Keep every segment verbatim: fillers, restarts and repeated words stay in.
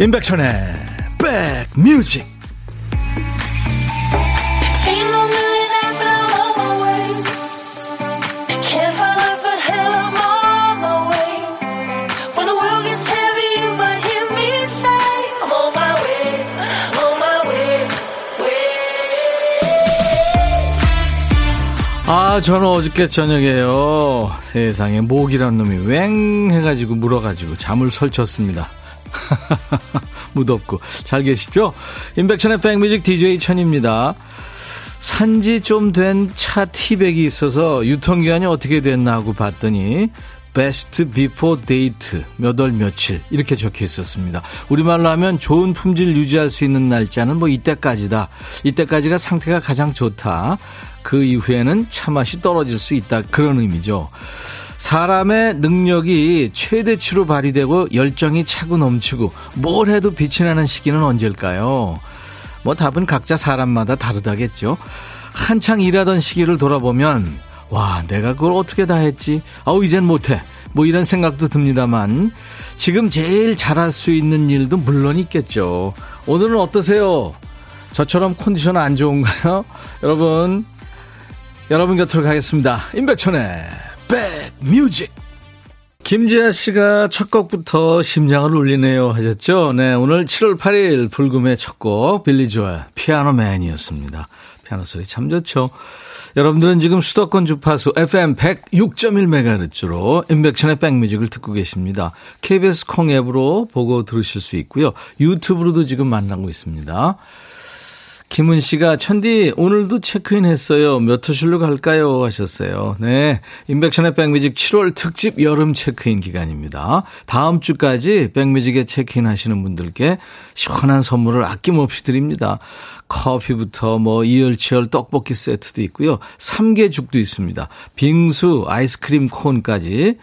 임백천의 백뮤직. 아, 저는 어저께 저녁에요. 세상에 모기란 놈이 왱 해가지고 물어가지고 잠을 설쳤습니다. 무덥고 잘 계시죠? 임백천의 백뮤직 디제이 천입니다. 산지 좀 된 차 티백이 있어서 유통기한이 어떻게 됐나 하고 봤더니 베스트 비포 데이트 몇 월 며칠 이렇게 적혀 있었습니다. 우리말로 하면 좋은 품질 유지할 수 있는 날짜는 뭐 이때까지다, 이때까지가 상태가 가장 좋다, 그 이후에는 차 맛이 떨어질 수 있다, 그런 의미죠. 사람의 능력이 최대치로 발휘되고 열정이 차고 넘치고 뭘 해도 빛이 나는 시기는 언제일까요? 뭐 답은 각자 사람마다 다르다겠죠. 한창 일하던 시기를 돌아보면 와, 내가 그걸 어떻게 다 했지? 아우, 이젠 못해, 뭐 이런 생각도 듭니다만 지금 제일 잘할 수 있는 일도 물론 있겠죠. 오늘은 어떠세요? 저처럼 컨디션 안 좋은가요? 여러분, 여러분 곁으로 가겠습니다. 임백천의 백뮤직. 김지아 씨가 첫 곡부터 심장을 울리네요 하셨죠? 네, 오늘 칠월 팔일 불금의 첫 곡 빌리 조엘 피아노맨이었습니다. 피아노 소리 참 좋죠. 여러분들은 지금 수도권 주파수 에프엠 백육점일 메가헤르츠로 인백션의 백뮤직을 듣고 계십니다. 케이비에스 콩 앱으로 보고 들으실 수 있고요. 유튜브로도 지금 만나고 있습니다. 김은 씨가 천디 오늘도 체크인 했어요. 몇 호실로 갈까요? 하셨어요. 네, 인백션의 백뮤직 칠월 특집 여름 체크인 기간입니다. 다음 주까지 백뮤직에 체크인 하시는 분들께 시원한 선물을 아낌없이 드립니다. 커피부터 뭐 이열치열 떡볶이 세트도 있고요. 삼계죽도 있습니다. 빙수, 아이스크림 콘까지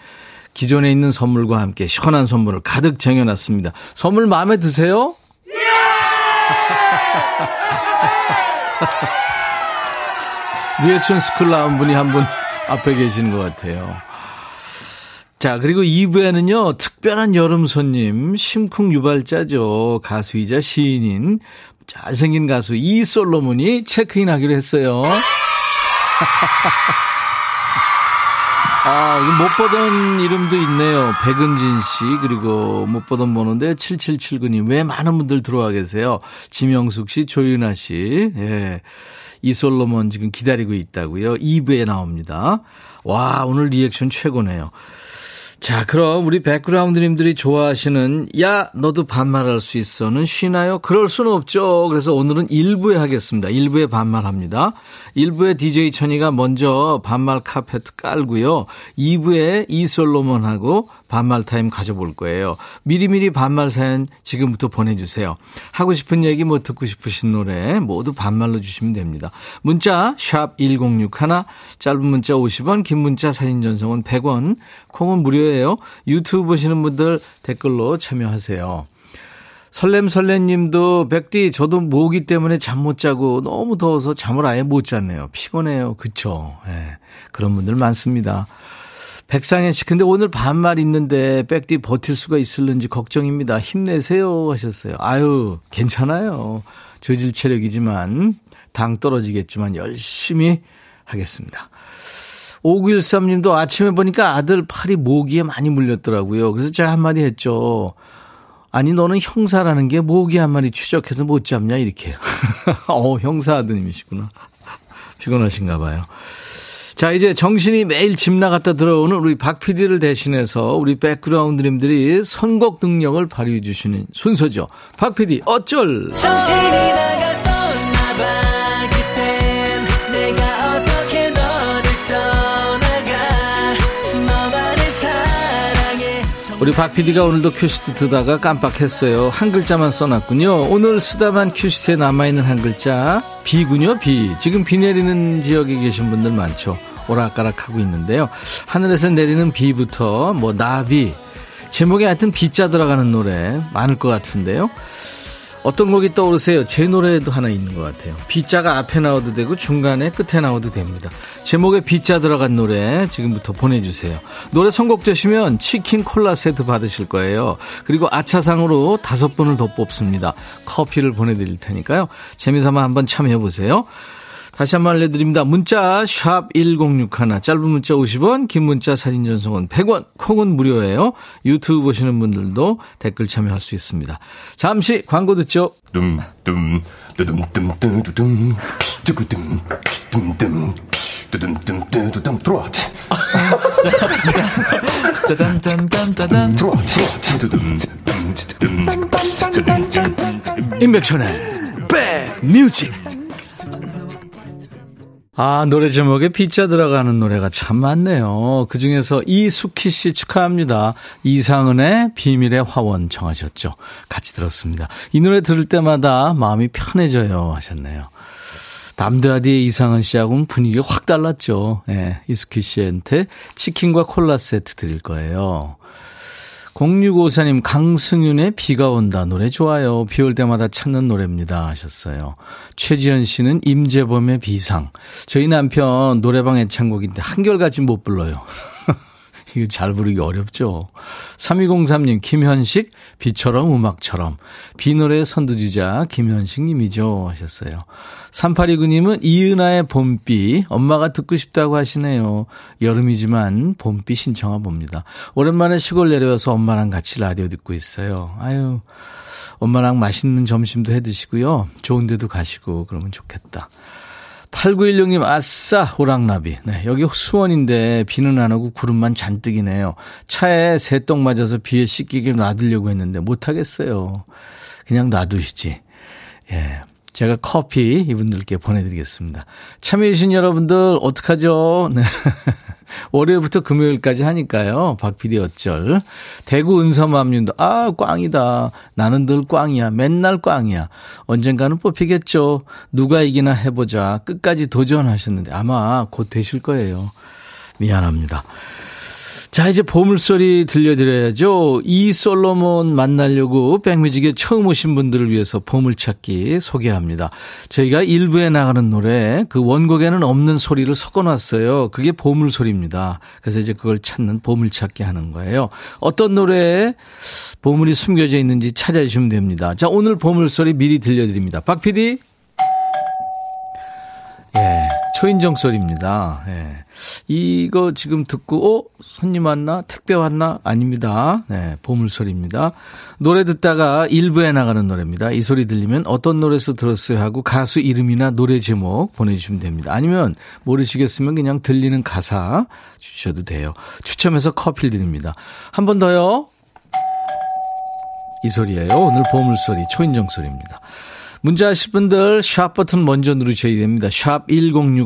기존에 있는 선물과 함께 시원한 선물을 가득 쟁여놨습니다. 선물 마음에 드세요? 리액션 스쿨 나온 분이 한 분 앞에 계신 것 같아요. 자, 그리고 이 부에는요 특별한 여름 손님, 심쿵 유발자죠. 가수이자 시인인 잘생긴 가수 이솔로몬이 체크인하기로 했어요. 아, 못 보던 이름도 있네요. 백은진 씨, 그리고 못 보던 번호인데 칠칠칠구 님. 왜 많은 분들 들어와 계세요? 지명숙 씨, 조윤아 씨. 예. 이솔로몬 지금 기다리고 있다고요. 이 부에 나옵니다. 와, 오늘 리액션 최고네요. 자, 그럼 우리 백그라운드님들이 좋아하시는 야, 너도 반말할 수 있어는 쉬나요? 그럴 수는 없죠. 그래서 오늘은 일 부에 하겠습니다. 일 부에 반말합니다. 일 부에 디제이 천이가 먼저 반말 카펫 깔고요. 이 부에 이솔로몬하고 반말 타임 가져볼 거예요. 미리미리 반말 사연 지금부터 보내주세요. 하고 싶은 얘기, 뭐 듣고 싶으신 노래 모두 반말로 주시면 됩니다. 문자 샵 일공육일, 짧은 문자 오십 원, 긴 문자 사진 전송은 백 원, 콩은 무료예요. 유튜브 보시는 분들 댓글로 참여하세요. 설렘설렘님도 백디, 저도 모기 때문에 잠 못 자고 너무 더워서 잠을 아예 못 잤네요. 피곤해요. 그쵸? 네, 그런 분들 많습니다. 백상현 씨, 근데 오늘 반말 있는데 백디 버틸 수가 있을는지 걱정입니다. 힘내세요 하셨어요. 아유, 괜찮아요. 저질 체력이지만, 당 떨어지겠지만 열심히 하겠습니다. 오구일삼 님도 아침에 보니까 아들 팔이 모기에 많이 물렸더라고요. 그래서 제가 한마디 했죠. 아니, 너는 형사라는 게 모기 한 마리 추적해서 못 잡냐, 이렇게. 어, 형사 아드님이시구나. 피곤하신가 봐요. 자, 이제 정신이 매일 집 나갔다 들어오는 우리 박 피디를 대신해서 우리 백그라운드님들이 선곡 능력을 발휘해 주시는 순서죠. 박 피디, 어쩔! 정신이 나갔었나 봐, 그땐 내가 어떻게 너를 떠나가, 너만을 사랑해. 우리 박 피디가 오늘도 큐시트 뜨다가 깜빡했어요. 한 글자만 써놨군요. 오늘 쓰다만 큐시트에 남아있는 한 글자, 비군요, 비. 지금 비 내리는 지역에 계신 분들 많죠. 오락가락하고 있는데요. 하늘에서 내리는 비부터 뭐 나비, 제목에 하여튼 비자 들어가는 노래 많을 것 같은데요. 어떤 곡이 떠오르세요? 제 노래에도 하나 있는 것 같아요. B자가 앞에 나와도 되고 중간에 끝에 나와도 됩니다. 제목에 B자 들어간 노래 지금부터 보내주세요. 노래 선곡되시면 치킨 콜라 세트 받으실 거예요. 그리고 아차상으로 다섯 분을 더 뽑습니다. 커피를 보내드릴 테니까요. 재미삼아 한번 참여해보세요. 다시 한번 알려드립니다. 문자 샵 일공육일, 짧은 문자 오십 원, 긴 문자 사진 전송은 백 원, 콩은 무료예요. 유튜브 보시는 분들도 댓글 참여할 수 있습니다. 잠시 광고 듣죠. 들어와. 임백천의 백뮤직. 아, 노래 제목에 B자 들어가는 노래가 참 많네요. 그중에서 이숙희 씨 축하합니다. 이상은의 비밀의 화원 청하셨죠. 같이 들었습니다. 이 노래 들을 때마다 마음이 편해져요 하셨네요. 남대아디의 이상은 씨하고는 분위기가 확 달랐죠. 예, 이숙희 씨한테 치킨과 콜라 세트 드릴 거예요. 공육오사 님, 강승윤의 비가 온다 노래 좋아요. 비 올 때마다 찾는 노래입니다 하셨어요. 최지현 씨는 임재범의 비상. 저희 남편 노래방 애창곡인데 한결같이 못 불러요. 이거 잘 부르기 어렵죠. 삼이공삼 님, 김현식 비처럼 음악처럼. 비 노래의 선두주자 김현식님이죠 하셨어요. 삼팔이구 님은 이은아의 봄비 엄마가 듣고 싶다고 하시네요. 여름이지만 봄비 신청해 봅니다. 오랜만에 시골 내려와서 엄마랑 같이 라디오 듣고 있어요. 아유, 엄마랑 맛있는 점심도 해 드시고요, 좋은 데도 가시고 그러면 좋겠다. 팔구일육 님, 아싸 호랑나비. 네, 여기 수원인데 비는 안 오고 구름만 잔뜩이네요. 차에 새똥 맞아서 비에 씻기게 놔두려고 했는데 못하겠어요. 그냥 놔두시지. 예, 제가 커피 이분들께 보내드리겠습니다. 참여해주신 여러분들 어떡하죠? 네. 월요일부터 금요일까지 하니까요. 박피디 어쩔. 대구 은서맘님도 아 꽝이다. 나는 늘 꽝이야. 맨날 꽝이야. 언젠가는 뽑히겠죠. 누가 이기나 해보자. 끝까지 도전하셨는데 아마 곧 되실 거예요. 미안합니다. 자, 이제 보물소리 들려드려야죠. 이솔로몬 만나려고 백뮤직에 처음 오신 분들을 위해서 보물찾기 소개합니다. 저희가 일부에 나가는 노래 그 원곡에는 없는 소리를 섞어놨어요. 그게 보물소리입니다. 그래서 이제 그걸 찾는 보물찾기 하는 거예요. 어떤 노래에 보물이 숨겨져 있는지 찾아주시면 됩니다. 자, 오늘 보물소리 미리 들려드립니다. 박피디. 예, 초인종 소리입니다. 예. 이거 지금 듣고, 어? 손님 왔나? 택배 왔나? 아닙니다. 네, 보물소리입니다. 노래 듣다가 일부에 나가는 노래입니다. 이 소리 들리면 어떤 노래에서 들었어요 하고 가수 이름이나 노래 제목 보내주시면 됩니다. 아니면 모르시겠으면 그냥 들리는 가사 주셔도 돼요. 추첨해서 커피를 드립니다. 한 번 더요. 이 소리예요. 오늘 보물소리, 초인종 소리입니다. 문자 하실 분들 샵 버튼 먼저 누르셔야 됩니다. 샵 일공육일,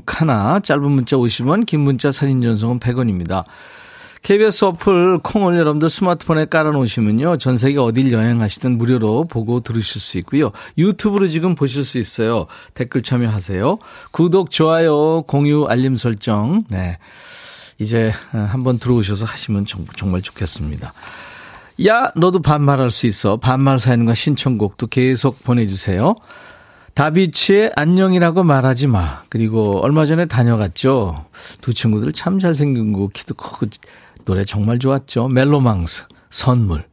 짧은 문자 오십 원, 긴 문자 사진 전송은 백 원입니다. 케이비에스 어플 콩을 여러분들 스마트폰에 깔아놓으시면요, 전 세계 어딜 여행하시든 무료로 보고 들으실 수 있고요. 유튜브로 지금 보실 수 있어요. 댓글 참여하세요. 구독, 좋아요, 공유, 알림 설정. 네, 이제 한번 들어오셔서 하시면 정말 좋겠습니다. 야, 너도 반말할 수 있어. 반말 사연과 신청곡도 계속 보내주세요. 다비치의 안녕이라고 말하지 마. 그리고 얼마 전에 다녀갔죠. 두 친구들 참 잘생긴 거, 키도 크고 노래 정말 좋았죠. 멜로망스 선물.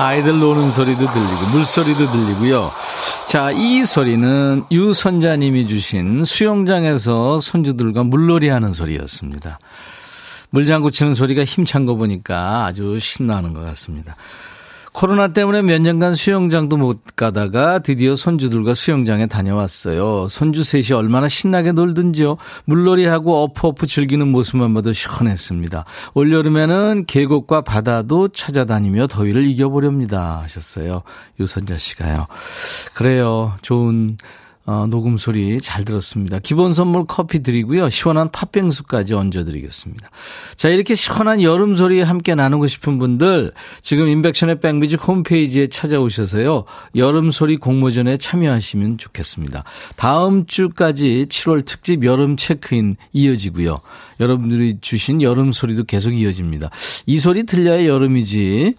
아이들 노는 소리도 들리고 물소리도 들리고요. 자, 이 소리는 유선자님이 주신 수영장에서 손주들과 물놀이하는 소리였습니다. 물장구 치는 소리가 힘찬 거 보니까 아주 신나는 것 같습니다. 코로나 때문에 몇 년간 수영장도 못 가다가 드디어 손주들과 수영장에 다녀왔어요. 손주 셋이 얼마나 신나게 놀든지요. 물놀이하고 어프어프 즐기는 모습만 봐도 시원했습니다. 올여름에는 계곡과 바다도 찾아다니며 더위를 이겨보렵니다 하셨어요. 유선자 씨가요. 그래요. 좋은 어, 녹음 소리 잘 들었습니다. 기본 선물 커피 드리고요. 시원한 팥빙수까지 얹어드리겠습니다. 자, 이렇게 시원한 여름 소리 함께 나누고 싶은 분들 지금 임백천의 백뮤직 홈페이지에 찾아오셔서요. 여름 소리 공모전에 참여하시면 좋겠습니다. 다음 주까지 칠월 특집 여름 체크인 이어지고요. 여러분들이 주신 여름 소리도 계속 이어집니다. 이 소리 들려야 여름이지.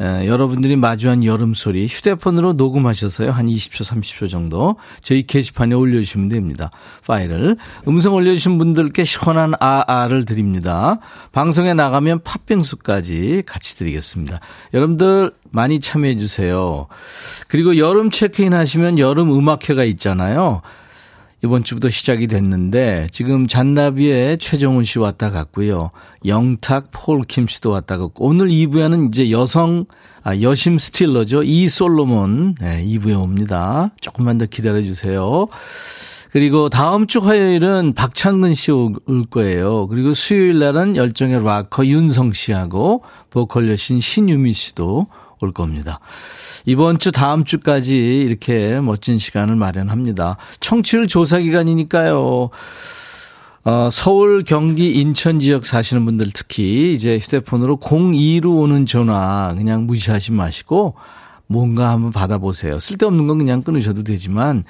에, 여러분들이 마주한 여름소리 휴대폰으로 녹음하셔서요. 한 이십 초 삼십 초 정도 저희 게시판에 올려주시면 됩니다. 파일을 음성 올려주신 분들께 시원한 아아를 드립니다. 방송에 나가면 팥빙수까지 같이 드리겠습니다. 여러분들 많이 참여해 주세요. 그리고 여름 체크인 하시면 여름 음악회가 있잖아요. 이번 주부터 시작이 됐는데 지금 잔나비에 최정훈 씨 왔다 갔고요. 영탁, 폴킴 씨도 왔다 갔고 오늘 이 부에는 이제 여성, 아, 여심 스틸러죠. 이솔로몬 네, 이 부에 옵니다. 조금만 더 기다려주세요. 그리고 다음 주 화요일은 박찬근 씨 올 거예요. 그리고 수요일 날은 열정의 락커 윤성 씨하고 보컬 여신 신유미 씨도 올 겁니다. 이번 주 다음 주까지 이렇게 멋진 시간을 마련합니다. 청취율 조사 기간이니까요. 어, 서울, 경기, 인천 지역 사시는 분들 특히 이제 휴대폰으로 공이로 오는 전화 그냥 무시하지 마시고 뭔가 한번 받아보세요. 쓸데없는 건 그냥 끊으셔도 되지만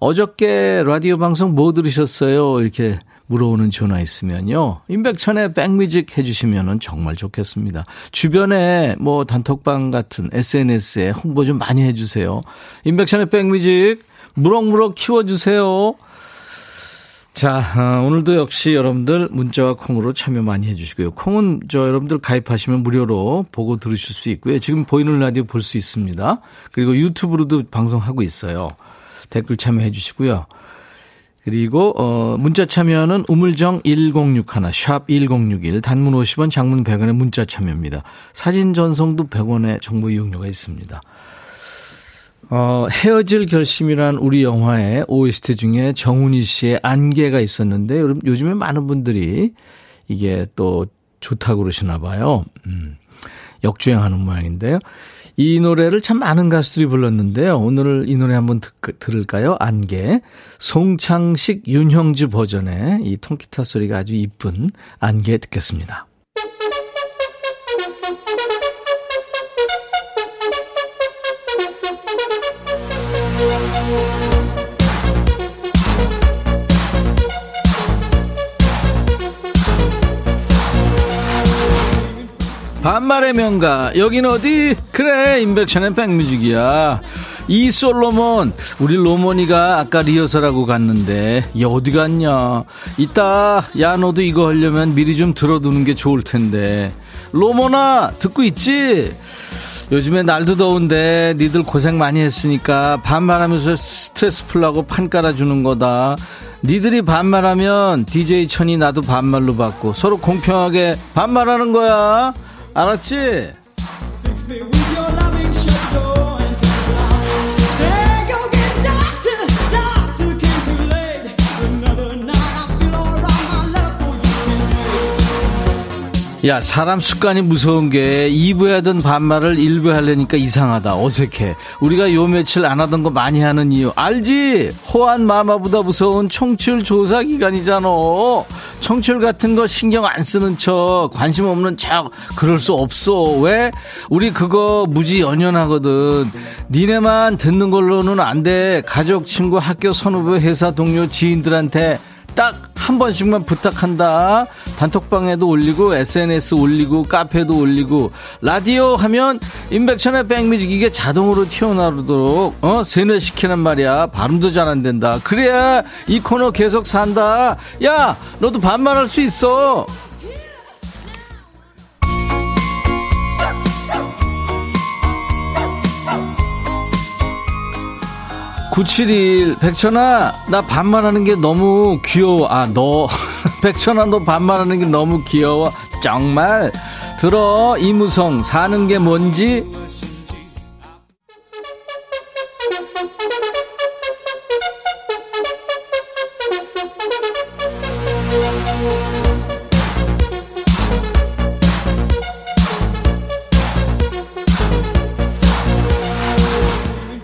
어저께 라디오 방송 뭐 들으셨어요? 이렇게 물어오는 전화 있으면요. 임백천의 백뮤직 해주시면 정말 좋겠습니다. 주변에 뭐 단톡방 같은 에스엔에스에 홍보 좀 많이 해주세요. 임백천의 백뮤직 무럭무럭 키워주세요. 자, 오늘도 역시 여러분들 문자와 콩으로 참여 많이 해주시고요. 콩은 저 여러분들 가입하시면 무료로 보고 들으실 수 있고요. 지금 보이는 라디오 볼 수 있습니다. 그리고 유튜브로도 방송하고 있어요. 댓글 참여해 주시고요. 그리고 어, 문자 참여는 우물정 일공육일, 샵 일공육일, 단문 오십 원, 장문 백 원의 문자 참여입니다. 사진 전송도 백 원의 정보 이용료가 있습니다. 어, 헤어질 결심이란 우리 영화의 오에스티 중에 정훈이 씨의 안개가 있었는데 요즘에 많은 분들이 이게 또 좋다고 그러시나 봐요. 음, 역주행하는 모양인데요. 이 노래를 참 많은 가수들이 불렀는데요. 오늘 이 노래 한번 듣, 들을까요? 안개. 송창식 윤형주 버전의 이 통기타 소리가 아주 이쁜 안개 듣겠습니다. 반말의 명가 여긴 어디? 그래 임백천의 백뮤직이야. 이솔로몬 우리 로몬이가 아까 리허설하고 갔는데 얘 어디 갔냐. 이따 야 너도 이거 하려면 미리 좀 들어두는 게 좋을 텐데. 로몬아 듣고 있지? 요즘에 날도 더운데 니들 고생 많이 했으니까 반말하면서 스트레스 풀라고 판 깔아주는 거다. 니들이 반말하면 디제이 천이 나도 반말로 받고 서로 공평하게 반말하는 거야. 알았지? 야, 사람 습관이 무서운 게 이 부에 하던 반말을 일 부에 하려니까 이상하다. 어색해. 우리가 요 며칠 안 하던 거 많이 하는 이유 알지? 호환 마마보다 무서운 청취율 조사 기간이잖아. 청취율 같은 거 신경 안 쓰는 척, 관심 없는 척 그럴 수 없어. 왜? 우리 그거 무지 연연하거든. 니네만 듣는 걸로는 안 돼. 가족, 친구, 학교, 선후배, 회사, 동료, 지인들한테 딱 한 번씩만 부탁한다. 단톡방에도 올리고 에스엔에스 올리고 카페도 올리고 라디오 하면 임백천의 백뮤직 이게 자동으로 튀어나오도록 어? 세뇌시키란 말이야. 발음도 잘 안 된다. 그래야 이 코너 계속 산다. 야 너도 반말할 수 있어. 구칠일 백천아 나 반말하는 게 너무 귀여워. 아 너 백천아 너 반말하는 게 너무 귀여워. 정말 들어. 이무성 사는 게 뭔지.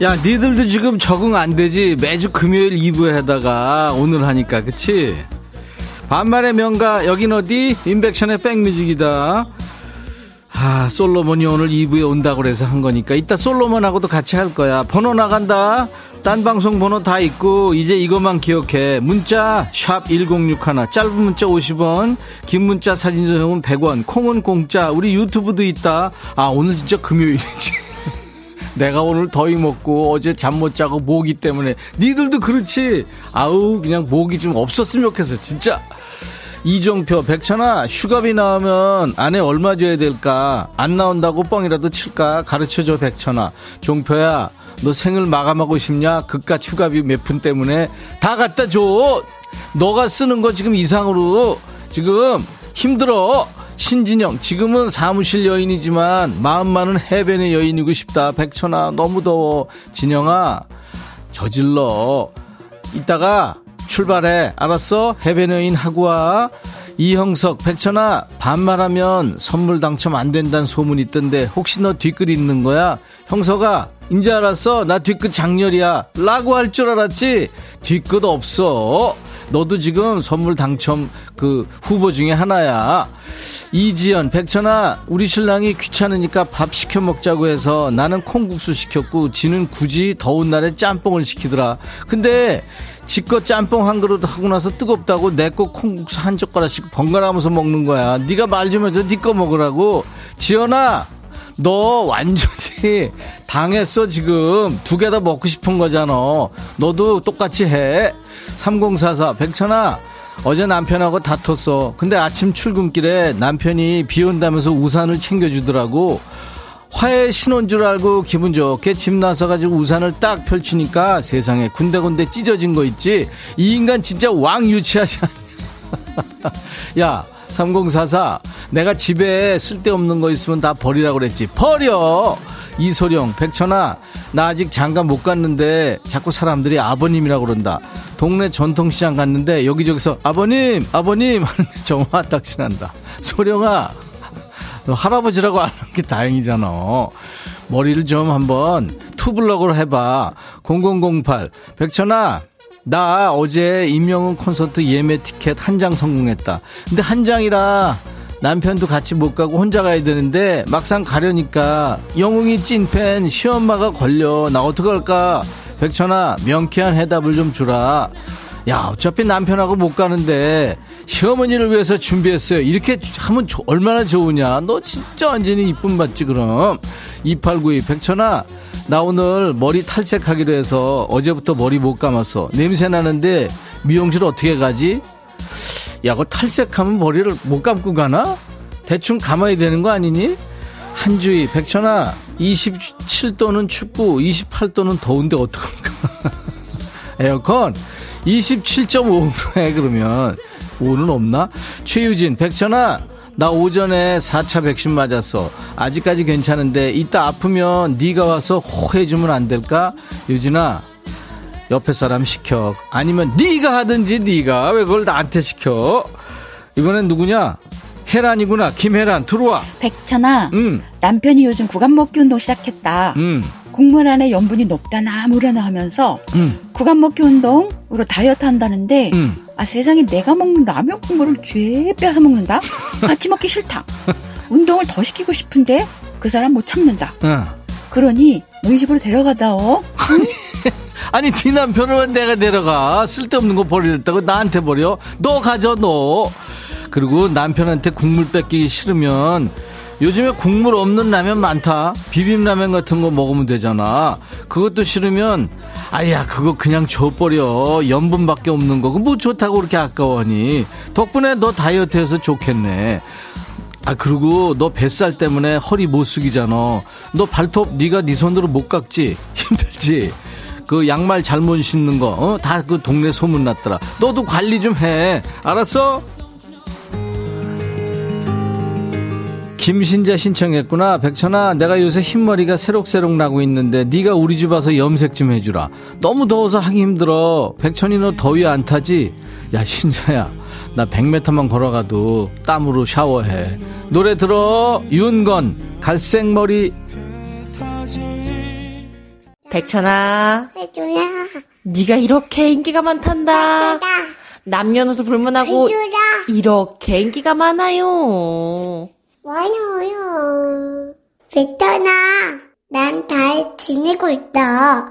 야, 니들도 지금 적응 안 되지? 매주 금요일 이 부에 하다가 오늘 하니까, 그치? 반말의 명가, 여긴 어디? 임백천의 백뮤직이다. 아, 솔로몬이 오늘 이 부에 온다고 해서 한 거니까 이따 솔로몬하고도 같이 할 거야. 번호 나간다. 딴 방송 번호 다 있고 이제 이것만 기억해. 문자 샵 일공육일, 짧은 문자 오십 원, 긴 문자 사진 전송은 백 원, 콩은 공짜. 우리 유튜브도 있다. 아, 오늘 진짜 금요일이지. 내가 오늘 더위 먹고 어제 잠 못 자고 모기 때문에 니들도 그렇지. 아우, 그냥 모기 좀 없었으면 좋겠어 진짜. 이종표, 백천아, 휴가비 나오면 아내 얼마 줘야 될까? 안 나온다고 뻥이라도 칠까? 가르쳐줘, 백천아. 종표야, 너 생을 마감하고 싶냐? 그깟 휴가비 몇 푼 때문에 다 갖다 줘. 너가 쓰는 거 지금 이상으로 지금 힘들어. 신진영, 지금은 사무실 여인이지만 마음만은 해변의 여인이고 싶다. 백천아, 너무 더워. 진영아, 저질러. 이따가 출발해. 알았어? 해변여인 하고 와. 이형석, 백천아, 반말하면 선물 당첨 안 된다는 소문이 있던데 혹시 너 뒷글 읽는 거야? 형석아, 이제 알았어? 나 뒷글 장렬이야 라고 할 줄 알았지? 뒷글 없어. 너도 지금 선물 당첨 그 후보 중에 하나야. 이지연, 백천아, 우리 신랑이 귀찮으니까 밥 시켜 먹자고 해서 나는 콩국수 시켰고 지는 굳이 더운 날에 짬뽕을 시키더라. 근데 지껏 짬뽕 한 그릇 하고 나서 뜨겁다고 내 거 콩국수 한 젓가락씩 번갈아 가면서 먹는 거야. 네가 말 좀 해줘. 네 거 먹으라고. 지연아, 너 완전히 당했어 지금. 두 개 다 먹고 싶은 거잖아. 너도 똑같이 해. 삼공사사, 백천아, 어제 남편하고 다퉜어. 근데 아침 출근길에 남편이 비 온다면서 우산을 챙겨주더라고. 화해 신호인 줄 알고 기분 좋게 집 나서가지고 우산을 딱 펼치니까 세상에 군데군데 찢어진 거 있지. 이 인간 진짜 왕 유치하지 않냐. 야, 삼공사사, 내가 집에 쓸데없는 거 있으면 다 버리라고 그랬지. 버려. 이소령, 백천아, 나 아직 장가 못 갔는데 자꾸 사람들이 아버님이라고 그런다. 동네 전통시장 갔는데 여기저기서 아버님 아버님 하는데 정말 딱신한다. 소령아, 너 할아버지라고 안 하는 게 다행이잖아. 머리를 좀 한번 투블럭으로 해봐. 공공공팔, 백천아, 나 어제 임영웅 콘서트 예매 티켓 한 장 성공했다. 근데 한 장이라 남편도 같이 못 가고 혼자 가야 되는데 막상 가려니까 영웅이 찐팬 시엄마가 걸려. 나 어떡할까? 백천아, 명쾌한 해답을 좀 주라. 야, 어차피 남편하고 못 가는데 시어머니를 위해서 준비했어요. 이렇게 하면 조, 얼마나 좋으냐. 너 진짜 완전히 이쁨 받지 그럼. 이팔구이, 백천아, 나 오늘 머리 탈색하기로 해서 어제부터 머리 못 감았어. 냄새 나는데 미용실 어떻게 가지? 야, 그거 탈색하면 머리를 못 감고 가나? 대충 감아야 되는 거 아니니? 한주희, 백천아, 이십칠 도는 춥고 이십팔 도는 더운데 어떡합니까? 에어컨 이십칠 점 오로 해. 그러면 오는 없나? 최유진, 백천아, 나 오전에 사 차 백신 맞았어. 아직까지 괜찮은데 이따 아프면 네가 와서 호해주면 안 될까? 유진아, 옆에 사람 시켜. 아니면 네가 하든지. 네가 왜 그걸 나한테 시켜? 이번엔 누구냐? 혜란이구나. 김혜란, 들어와. 백천아, 음. 남편이 요즘 구간먹기 운동 시작했다. 음. 국물 안에 염분이 높다나 모르나 하면서 음. 구간먹기 운동으로 다이어트 한다는데 음. 아, 세상에, 내가 먹는 라면 국물을 죄 빼서 먹는다. 같이 먹기 싫다. 운동을 더 시키고 싶은데 그 사람 못 참는다. 어. 그러니 우리 집으로 데려가다오. 아니, 아니, 네 남편을 왜 내가 데려가? 쓸데없는 거 버리랬다고 나한테 버려? 너 가져, 너. 그리고 남편한테 국물 뺏기기 싫으면 요즘에 국물 없는 라면 많다. 비빔라면 같은 거 먹으면 되잖아. 그것도 싫으면 아야, 그거 그냥 줘버려. 염분밖에 없는 거. 뭐 좋다고 그렇게 아까워하니. 덕분에 너 다이어트해서 좋겠네. 아, 그리고 너 뱃살 때문에 허리 못 숙이잖아. 너 발톱 네가 네 손으로 못 깎지? 힘들지? 그 양말 잘못 신는 거 어? 다 그 동네 소문났더라. 너도 관리 좀 해. 알았어? 김신자 신청했구나. 백천아, 내가 요새 흰머리가 새록새록 나고 있는데 네가 우리 집 와서 염색 좀 해주라. 너무 더워서 하기 힘들어. 백천이, 너 더위 안 타지? 야, 신자야, 나 백 미터만 걸어가도 땀으로 샤워해. 노래 들어. 윤건, 갈색머리. 백천아. 해줘라. 네가 이렇게 인기가 많단다. 해줘라. 남녀노소 불문하고 해줘라. 이렇게 인기가 많아요. 많아요. 백천아, 난 잘 지내고 있다.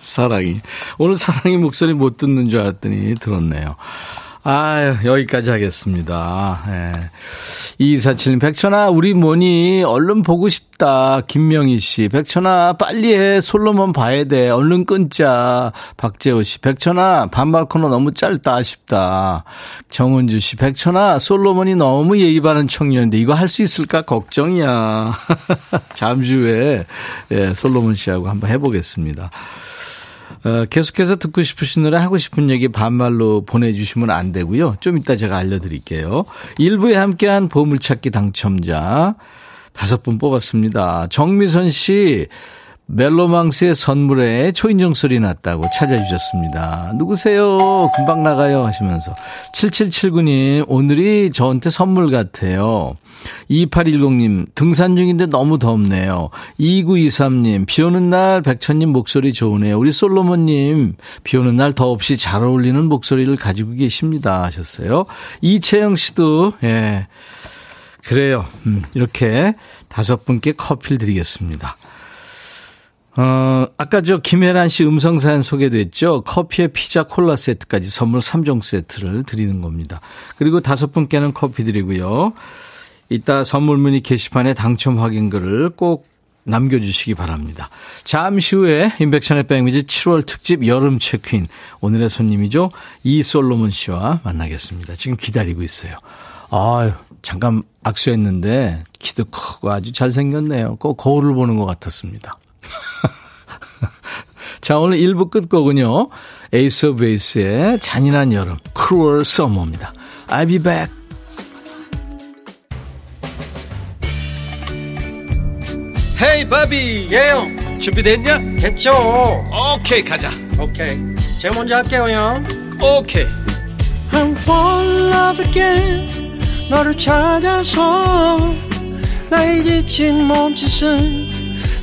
사랑이. 오늘 사랑이 목소리 못 듣는 줄 알았더니 들었네요. 아유, 여기까지 하겠습니다. 예. 이이사칠님, 백천아, 우리 모니, 얼른 보고 싶다. 김명희 씨, 백천아, 빨리 해. 솔로몬 봐야 돼. 얼른 끊자. 박재호 씨, 백천아, 반말 코너 너무 짧다. 아쉽다. 정은주 씨, 백천아, 솔로몬이 너무 예의 바른 청년인데, 이거 할 수 있을까? 걱정이야. 잠시 후에, 예, 솔로몬 씨하고 한번 해보겠습니다. 어, 계속해서 듣고 싶으신 노래 하고 싶은 얘기 반말로 보내주시면 안 되고요. 좀 이따 제가 알려드릴게요. 일 부에 함께한 보물찾기 당첨자 다섯 분 뽑았습니다. 정미선 씨, 멜로망스의 선물에 초인종 소리 났다고 찾아주셨습니다. 누구세요? 금방 나가요 하시면서. 칠칠칠구님, 오늘이 저한테 선물 같아요. 이팔일공님, 등산 중인데 너무 덥네요. 이구이삼님, 비 오는 날 백천님 목소리 좋으네요. 우리 솔로몬님, 비 오는 날 더없이 잘 어울리는 목소리를 가지고 계십니다 하셨어요. 이채영 씨도, 예, 그래요. 음, 이렇게 다섯 분께 커피를 드리겠습니다. 어, 아까 저 김혜란 씨 음성사연 소개됐죠. 커피에 피자 콜라 세트까지 선물 삼 종 세트를 드리는 겁니다. 그리고 다섯 분께는 커피 드리고요. 이따 선물 문의 게시판에 당첨 확인글을 꼭 남겨주시기 바랍니다. 잠시 후에 임백천의 백뮤직 칠월 특집 여름 체크인, 오늘의 손님이죠. 이솔로몬 씨와 만나겠습니다. 지금 기다리고 있어요. 아유, 잠깐 악수했는데 키도 크고 아주 잘생겼네요. 꼭 거울을 보는 것 같았습니다. 자, 오늘 일 부 끝곡은요, 에이스 오브 베이스의 잔인한 여름, Cruel Summer입니다. I'll be back. 헤이 바비, 예영, 준비됐냐? 됐죠. 오케이, 가자. 오케이, 제가 먼저 할게요, 형. 오케이. I'm falling in love again. 너를 찾아서 나의 지친 몸짓은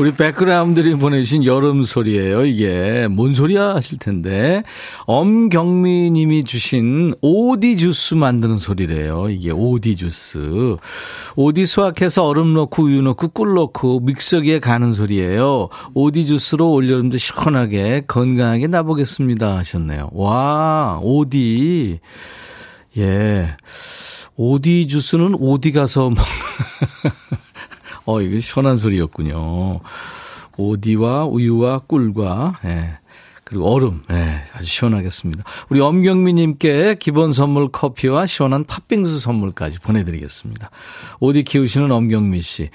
우리 백그라운드들이 보내주신 여름 소리예요. 이게 뭔 소리야 하실 텐데, 엄경미 님이 주신 오디 주스 만드는 소리래요. 이게 오디 주스. 오디 수확해서 얼음 넣고 우유 넣고 꿀 넣고 믹서기에 가는 소리예요. 오디 주스로 올여름도 시원하게 건강하게 나보겠습니다 하셨네요. 와, 오디. 예, 오디 주스는 오디 가서 먹... 어, 이게 시원한 소리였군요. 오디와 우유와 꿀과, 예, 그리고 얼음, 예, 아주 시원하겠습니다. 우리 엄경미님께 기본 선물 커피와 시원한 팥빙수 선물까지 보내드리겠습니다. 오디 키우시는 엄경미 씨,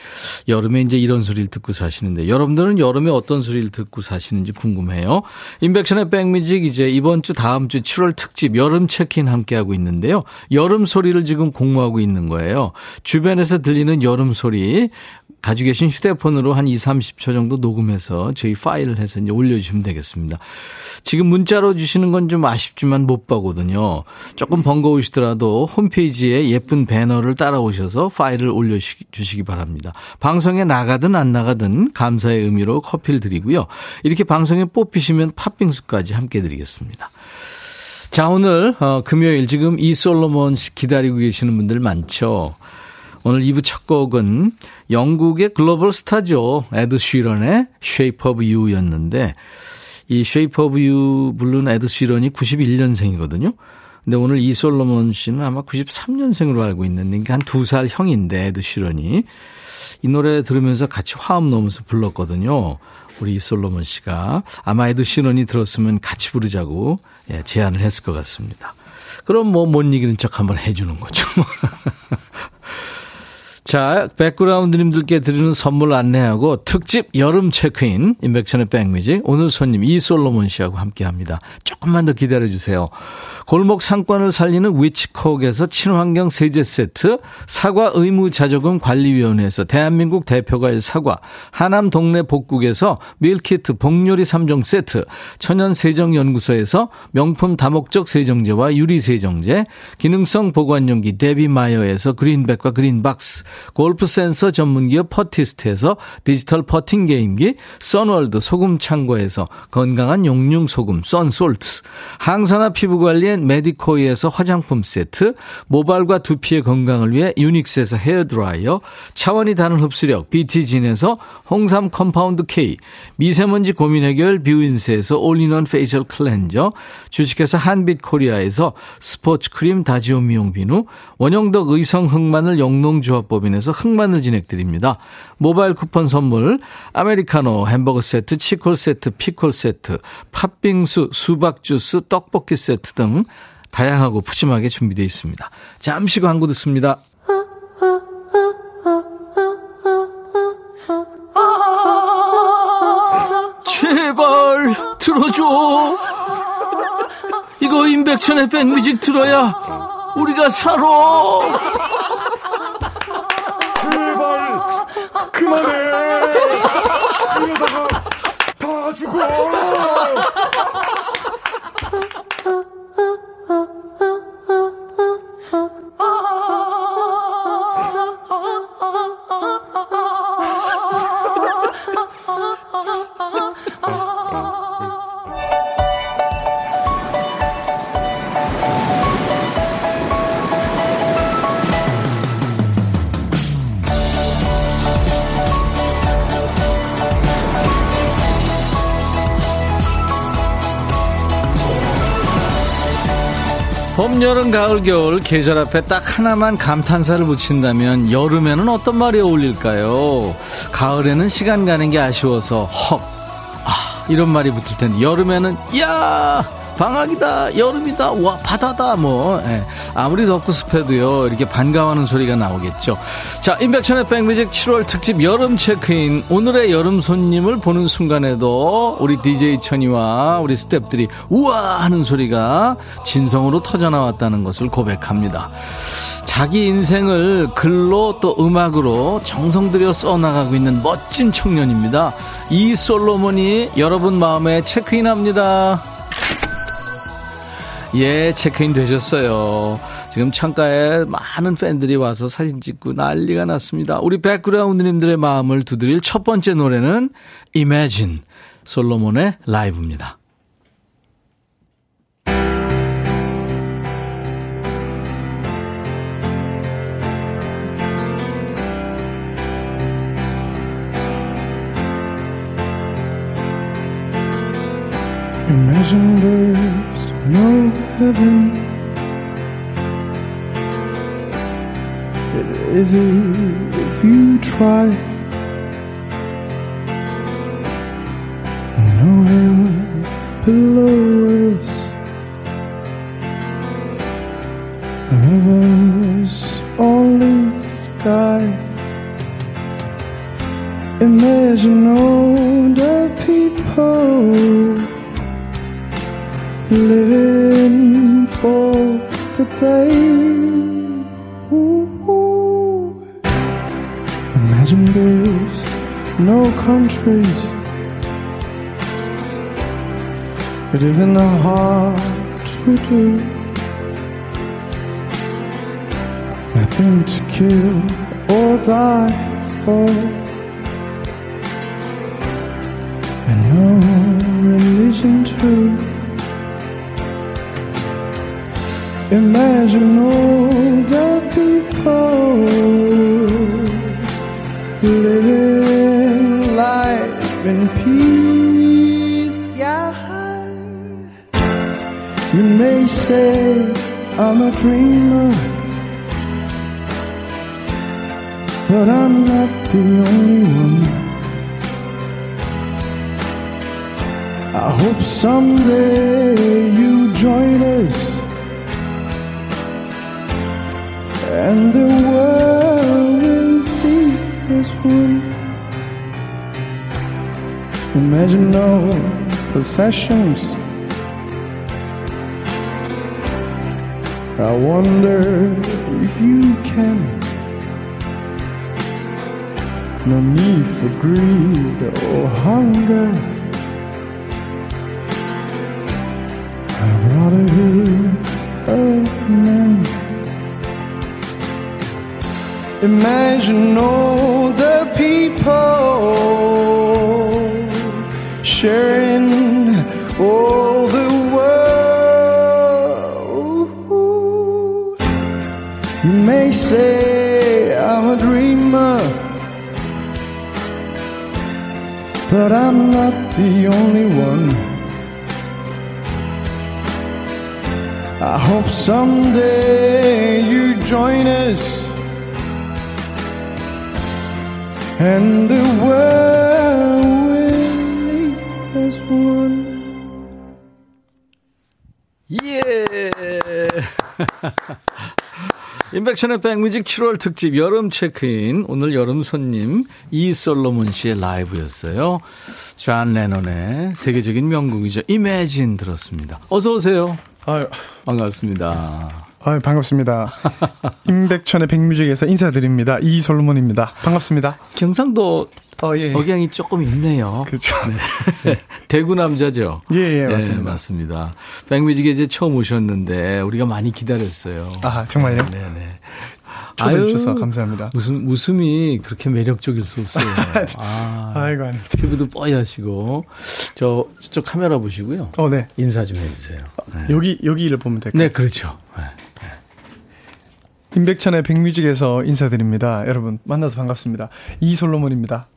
여름에 이제 이런 소리를 듣고 사시는데, 여러분들은 여름에 어떤 소리를 듣고 사시는지 궁금해요. 인백션의 백뮤직, 이제 이번 주 다음 주 칠월 특집 여름 체크인 함께하고 있는데요. 여름 소리를 지금 공모하고 있는 거예요. 주변에서 들리는 여름 소리, 가지고 계신 휴대폰으로 한 이삼십 초 정도 녹음해서 저희 파일을 해서 이제 올려주시면 되겠습니다. 지금 문자로 주시는 건 좀 아쉽지만 못 보거든요. 조금 번거우시더라도 홈페이지에 예쁜 배너를 따라오셔서 파일을 올려주시기 바랍니다. 방송에 나가든 안 나가든 감사의 의미로 커피를 드리고요. 이렇게 방송에 뽑히시면 팥빙수까지 함께 드리겠습니다. 자, 오늘 어, 금요일 지금 이솔로몬 씨 기다리고 계시는 분들 많죠. 오늘 이 부 첫 곡은 영국의 글로벌 스타죠. 에드 쉬런의 Shape of You였는데, 이 Shape of You 부른 에드 쉬런이 구십일년생이거든요. 근데 오늘 이솔로몬 씨는 아마 구십삼년생으로 알고 있는데, 한 두 살 형인데, 에드 쉬런이. 이 노래 들으면서 같이 화음 넣으면서 불렀거든요. 우리 이솔로몬 씨가 아마 에드 시런이 들었으면 같이 부르자고 예, 제안을 했을 것 같습니다. 그럼 뭐 못 이기는 척 한번 해주는 거죠. 자, 백그라운드님들께 드리는 선물 안내하고 특집 여름 체크인 임백천의 백뮤직 오늘 손님 이솔로몬 씨하고 함께합니다. 조금만 더 기다려주세요. 골목 상권을 살리는 위치콕에서 친환경 세제 세트, 사과 의무자조금 관리위원회에서 대한민국 대표과일 사과, 하남 동네 복국에서 밀키트 복요리 삼 종 세트, 천연세정연구소에서 명품 다목적 세정제와 유리세정제, 기능성 보관용기 데비마이어에서 그린백과 그린박스, 골프센서 전문기업 퍼티스트에서 디지털 퍼팅 게임기, 선월드 소금창고에서 건강한 용융소금 선솔트, 항산화 피부관리엔 메디코이에서 화장품 세트, 모발과 두피의 건강을 위해 유닉스에서 헤어드라이어, 차원이 다른 흡수력 비티진에서 홍삼 컴파운드 K, 미세먼지 고민 해결 뷰인스에서 올인원 페이셜 클렌저, 주식회사 한빛코리아에서 스포츠크림 다지오 미용비누, 원형덕 의성 흑마늘 영농조합법 에서 흑마늘 진행드립니다. 모바일 쿠폰 선물 아메리카노 햄버거 세트, 치콜 세트, 피콜 세트, 팥빙수, 수박 주스, 떡볶이 세트 등 다양하고 푸짐하게 준비되어 있습니다. 잠시 광고 듣습니다. 제발 들어줘. 이거 임백천의 백뮤직 들어야 우리가 살아. 그만해. 이러다가 다 죽어. 봄, 여름, 가을, 겨울 계절 앞에 딱 하나만 감탄사를 붙인다면 여름에는 어떤 말이 어울릴까요? 가을에는 시간 가는 게 아쉬워서 헉, 아, 이런 말이 붙을 텐데 여름에는 야 방학이다, 여름이다, 와 바다다 뭐 예, 아무리 덥고 습해도요 이렇게 반가워하는 소리가 나오겠죠. 자, 임백천의 백뮤직 칠월 특집 여름 체크인 오늘의 여름 손님을 보는 순간에도 우리 디제이 천이와 우리 스태프들이 우와 하는 소리가 진성으로 터져나왔다는 것을 고백합니다. 자기 인생을 글로 또 음악으로 정성들여 써나가고 있는 멋진 청년입니다. 이솔로몬이 여러분 마음에 체크인합니다. 예, 체크인 되셨어요. 지금 창가에 많은 팬들이 와서 사진 찍고 난리가 났습니다. 우리 백그라운드님들의 마음을 두드릴 첫 번째 노래는 Imagine, 솔로몬의 라이브입니다. Imagine there's no heaven. It isn't if you try. No hell below us. Above us, only the sky. Imagine all the people living for today. Ooh. Imagine there's no countries. It isn't hard to do. Nothing to kill or die for. And no religion too. Imagine all the people living life in peace. Yeah. You may say I'm a dreamer, but I'm not the only one. I hope someday you join us and the world will be as one. Imagine no possessions. I wonder if you can. No need for greed or hunger. I'd rather hear a man. Imagine all the people sharing all the world. You may say I'm a dreamer, but I'm not the only one. I hope someday you join us and the world will be as one. Yeah. 임백천의 백뮤직 칠월 특집 여름 체크인, 오늘 여름 손님 이솔로몬 씨의 라이브였어요. 존 레논의 세계적인 명곡이죠. Imagine 들었습니다. 어서 오세요. 아유, 반갑습니다. 아유, 반갑습니다. 임백천의 백뮤직에서 인사드립니다. 이솔로몬입니다. 반갑습니다. 경상도 어, 예. 억양이 조금 있네요. 그렇죠. 네. 대구 남자죠. 예예 예, 맞습니다. 네, 맞습니다. 백뮤직에 이제 처음 오셨는데 우리가 많이 기다렸어요. 아 정말요? 네네. 네. 초대해 주셔서 감사합니다. 웃음, 웃음이 그렇게 매력적일 수 없어요. 아, 아이고 아닙니다. 피부도 뽀얗시고 저 저쪽 카메라 보시고요. 어, 네. 인사 좀 해주세요. 네. 여기 여기를 보면 될까요? 네, 그렇죠. 네. 임백천의 백뮤직에서 인사드립니다. 여러분 만나서 반갑습니다. 이솔로몬입니다.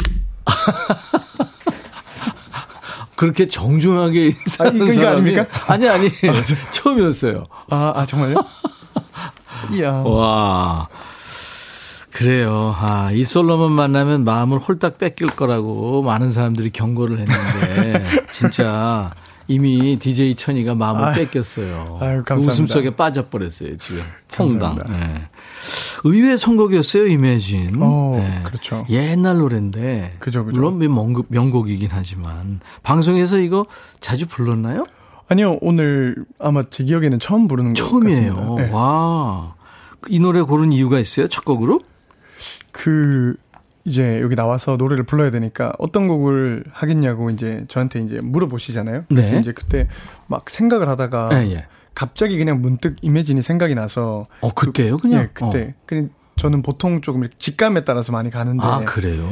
그렇게 정중하게 인사하는 아니, 사람이 아닙니까? 아니 아니 아, 저... 처음이었어요. 아, 아 정말요? 이야. 와 그래요. 아, 이솔로몬 만나면 마음을 홀딱 뺏길 거라고 많은 사람들이 경고를 했는데 진짜 이미 디제이 천이가 마음을 아유, 뺏겼어요. 아유, 감사합니다. 그 웃음 속에 빠져버렸어요, 지금. 퐁당. 네. 의외의 선곡이었어요, 이매진. 오, 네. 그렇죠. 옛날 노래인데. 그죠, 그죠. 물론 명곡, 명곡이긴 하지만. 방송에서 이거 자주 불렀나요? 아니요, 오늘 아마 제 기억에는 처음 부르는 것 같습니다. 처음이에요. 네. 와. 이 노래 고른 이유가 있어요, 첫 곡으로? 그, 이제 여기 나와서 노래를 불러야 되니까 어떤 곡을 하겠냐고 이제 저한테 이제 물어보시잖아요. 그래서 네. 이제 그때 막 생각을 하다가 네, 예. 갑자기 그냥 문득 이매진이 생각이 나서 어 그때요, 그냥 네, 그때. 어. 그냥 저는 보통 조금 이렇게 직감에 따라서 많이 가는데 아 그래요.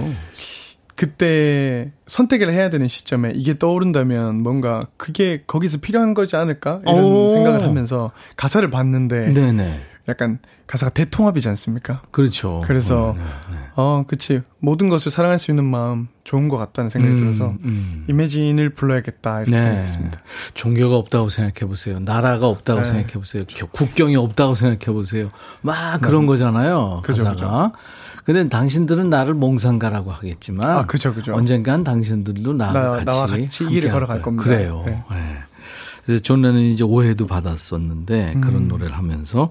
그때 선택을 해야 되는 시점에 이게 떠오른다면 뭔가 그게 거기서 필요한 거지 않을까 이런 오. 생각을 하면서 가사를 봤는데. 네네. 약간 가사가 대통합이지 않습니까? 그렇죠. 그래서 네, 네, 네. 어, 그치 모든 것을 사랑할 수 있는 마음 좋은 것 같다는 생각이 음, 들어서 음. 이매진을 불러야겠다 이렇게 네. 생각했습니다. 종교가 없다고 생각해 보세요. 나라가 없다고 네. 생각해 보세요. 국경이 없다고 생각해 보세요. 막 그런 맞습니다. 거잖아요. 그죠, 가사가. 그런데 당신들은 나를 몽상가라고 하겠지만 아, 그죠, 그죠. 언젠간 당신들도 나와, 나, 같이, 나와 같이 길을 걸어갈 겁니다. 그래요. 네. 네. 그래서 존 레논이 이제 오해도 받았었는데 음. 그런 노래를 하면서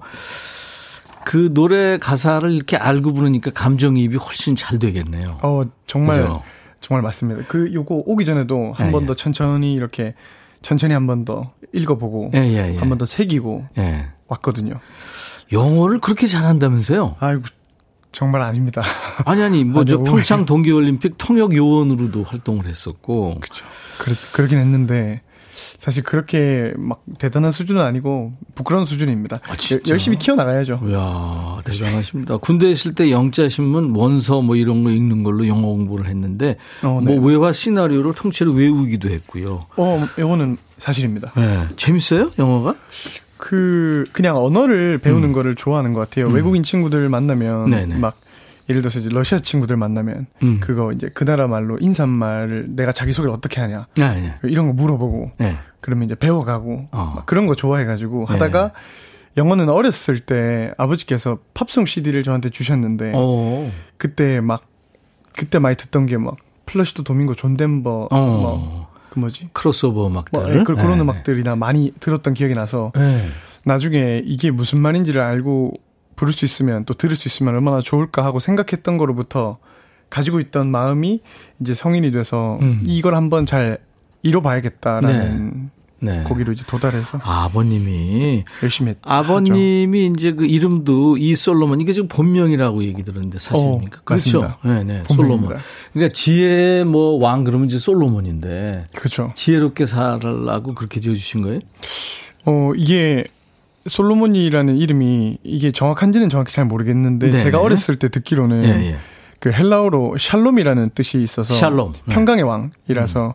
그 노래 가사를 이렇게 알고 부르니까 감정이입이 훨씬 잘 되겠네요. 어 정말 그죠? 정말 맞습니다. 그 요거 오기 전에도 한 번 더 예, 예. 천천히 이렇게 천천히 한 번 더 읽어보고 예, 예, 예. 한 번 더 새기고 예. 왔거든요. 영어를 그렇게 잘한다면서요? 아이고. 정말 아닙니다. 아니 아니 뭐 저 평창 동계올림픽 통역 요원으로도 활동을 했었고 그렇죠. 그러, 그러긴 했는데 사실 그렇게 막 대단한 수준은 아니고 부끄러운 수준입니다. 아, 여, 열심히 키워나가야죠. 이야 대단하십니다. 군대에 있을 때 영자신문 원서 뭐 이런 거 읽는 걸로 영어 공부를 했는데 어, 네. 뭐 외화 시나리오를 통째로 외우기도 했고요. 어 이거는 사실입니다. 네. 재밌어요 영어가? 그 그냥 언어를 배우는 음. 거를 좋아하는 것 같아요. 음. 외국인 친구들 만나면 네네. 막 예를 들어서 이제 러시아 친구들 만나면 음. 그거 이제 그 나라 말로 인사말을 내가 자기 소개를 어떻게 하냐 네네. 이런 거 물어보고 네. 그러면 이제 배워가고 어. 막 그런 거 좋아해가지고 네네. 하다가 영어는 어렸을 때 아버지께서 팝송 씨디를 저한테 주셨는데 오. 그때 막 그때 많이 듣던 게 막 플라시도 도밍고 존 덴버 막 그 뭐지? 크로스오버 음악들. 뭐, 네, 그런 네. 음악들이나 많이 들었던 기억이 나서 네. 나중에 이게 무슨 말인지를 알고 부를 수 있으면 또 들을 수 있으면 얼마나 좋을까 하고 생각했던 거로부터 가지고 있던 마음이 이제 성인이 돼서 음. 이걸 한번 잘 이뤄봐야겠다라는 네. 네. 거기로 이제 도달해서 아, 아버님이 열심히 했죠. 아버님이 이제 그 이름도 이솔로몬 이게 지금 본명이라고 얘기 들었는데 사실입니까? 어, 그렇죠. 네, 네. 솔로몬. 그러니까 지혜 뭐 왕 그러면 이제 솔로몬인데 그렇죠. 지혜롭게 살라고 그렇게 지어주신 거예요? 어 이게 솔로몬이라는 이름이 이게 정확한지는 정확히 잘 모르겠는데 네. 제가 어렸을 때 듣기로는. 네, 네. 그 헬라어로 샬롬이라는 뜻이 있어서 샬롬. 평강의 왕이라서 음.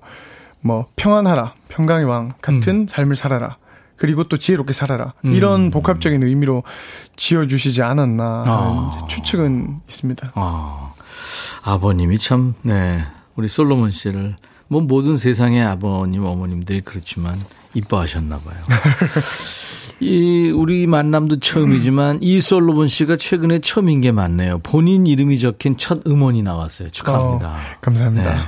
뭐 평안하라, 평강의 왕 같은 음. 삶을 살아라. 그리고 또 지혜롭게 살아라. 음. 이런 복합적인 의미로 지어주시지 않았나 아. 이제 추측은 있습니다. 아. 아버님이 참 네. 우리 솔로몬 씨를 뭐 모든 세상의 아버님, 어머님들이 그렇지만 이뻐하셨나 봐요. 이 우리 만남도 처음이지만 이솔로몬 씨가 최근에 처음인 게 맞네요. 본인 이름이 적힌 첫 음원이 나왔어요. 축하합니다. 어, 감사합니다. 네.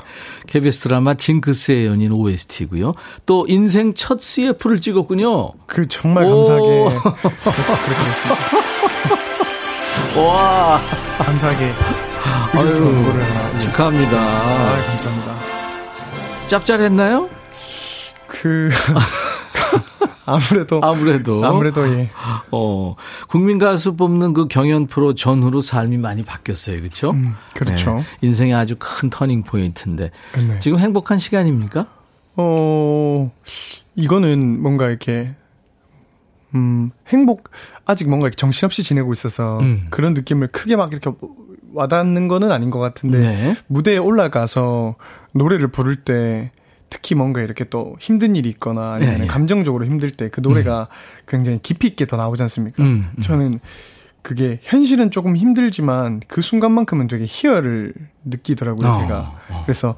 케이비에스 드라마 징크스의 연인 오에스티고요. 또 인생 첫 씨에프를 찍었군요. 그 정말 오. 감사하게 그렇게 됐습니다. 와 감사하게. 아유, 축하합니다. 아유, 감사합니다. 짭짤했나요? 그 아무래도 아무래도 아무래도 예. 어 국민 가수 뽑는 그 경연 프로 전후로 삶이 많이 바뀌었어요, 그렇죠? 음, 그렇죠. 네, 인생의 아주 큰 터닝 포인트인데 네. 지금 행복한 시간입니까? 어 이거는 뭔가 이렇게 음 행복 아직 뭔가 이렇게 정신없이 지내고 있어서 음. 그런 느낌을 크게 막 이렇게 와닿는 거는 아닌 것 같은데 네. 무대에 올라가서 노래를 부를 때. 특히 뭔가 이렇게 또 힘든 일이 있거나 아니면 예, 예. 감정적으로 힘들 때 그 노래가 음. 굉장히 깊이 있게 더 나오지 않습니까? 음, 음. 저는 그게 현실은 조금 힘들지만 그 순간만큼은 되게 희열을 느끼더라고요, 어, 제가. 어. 그래서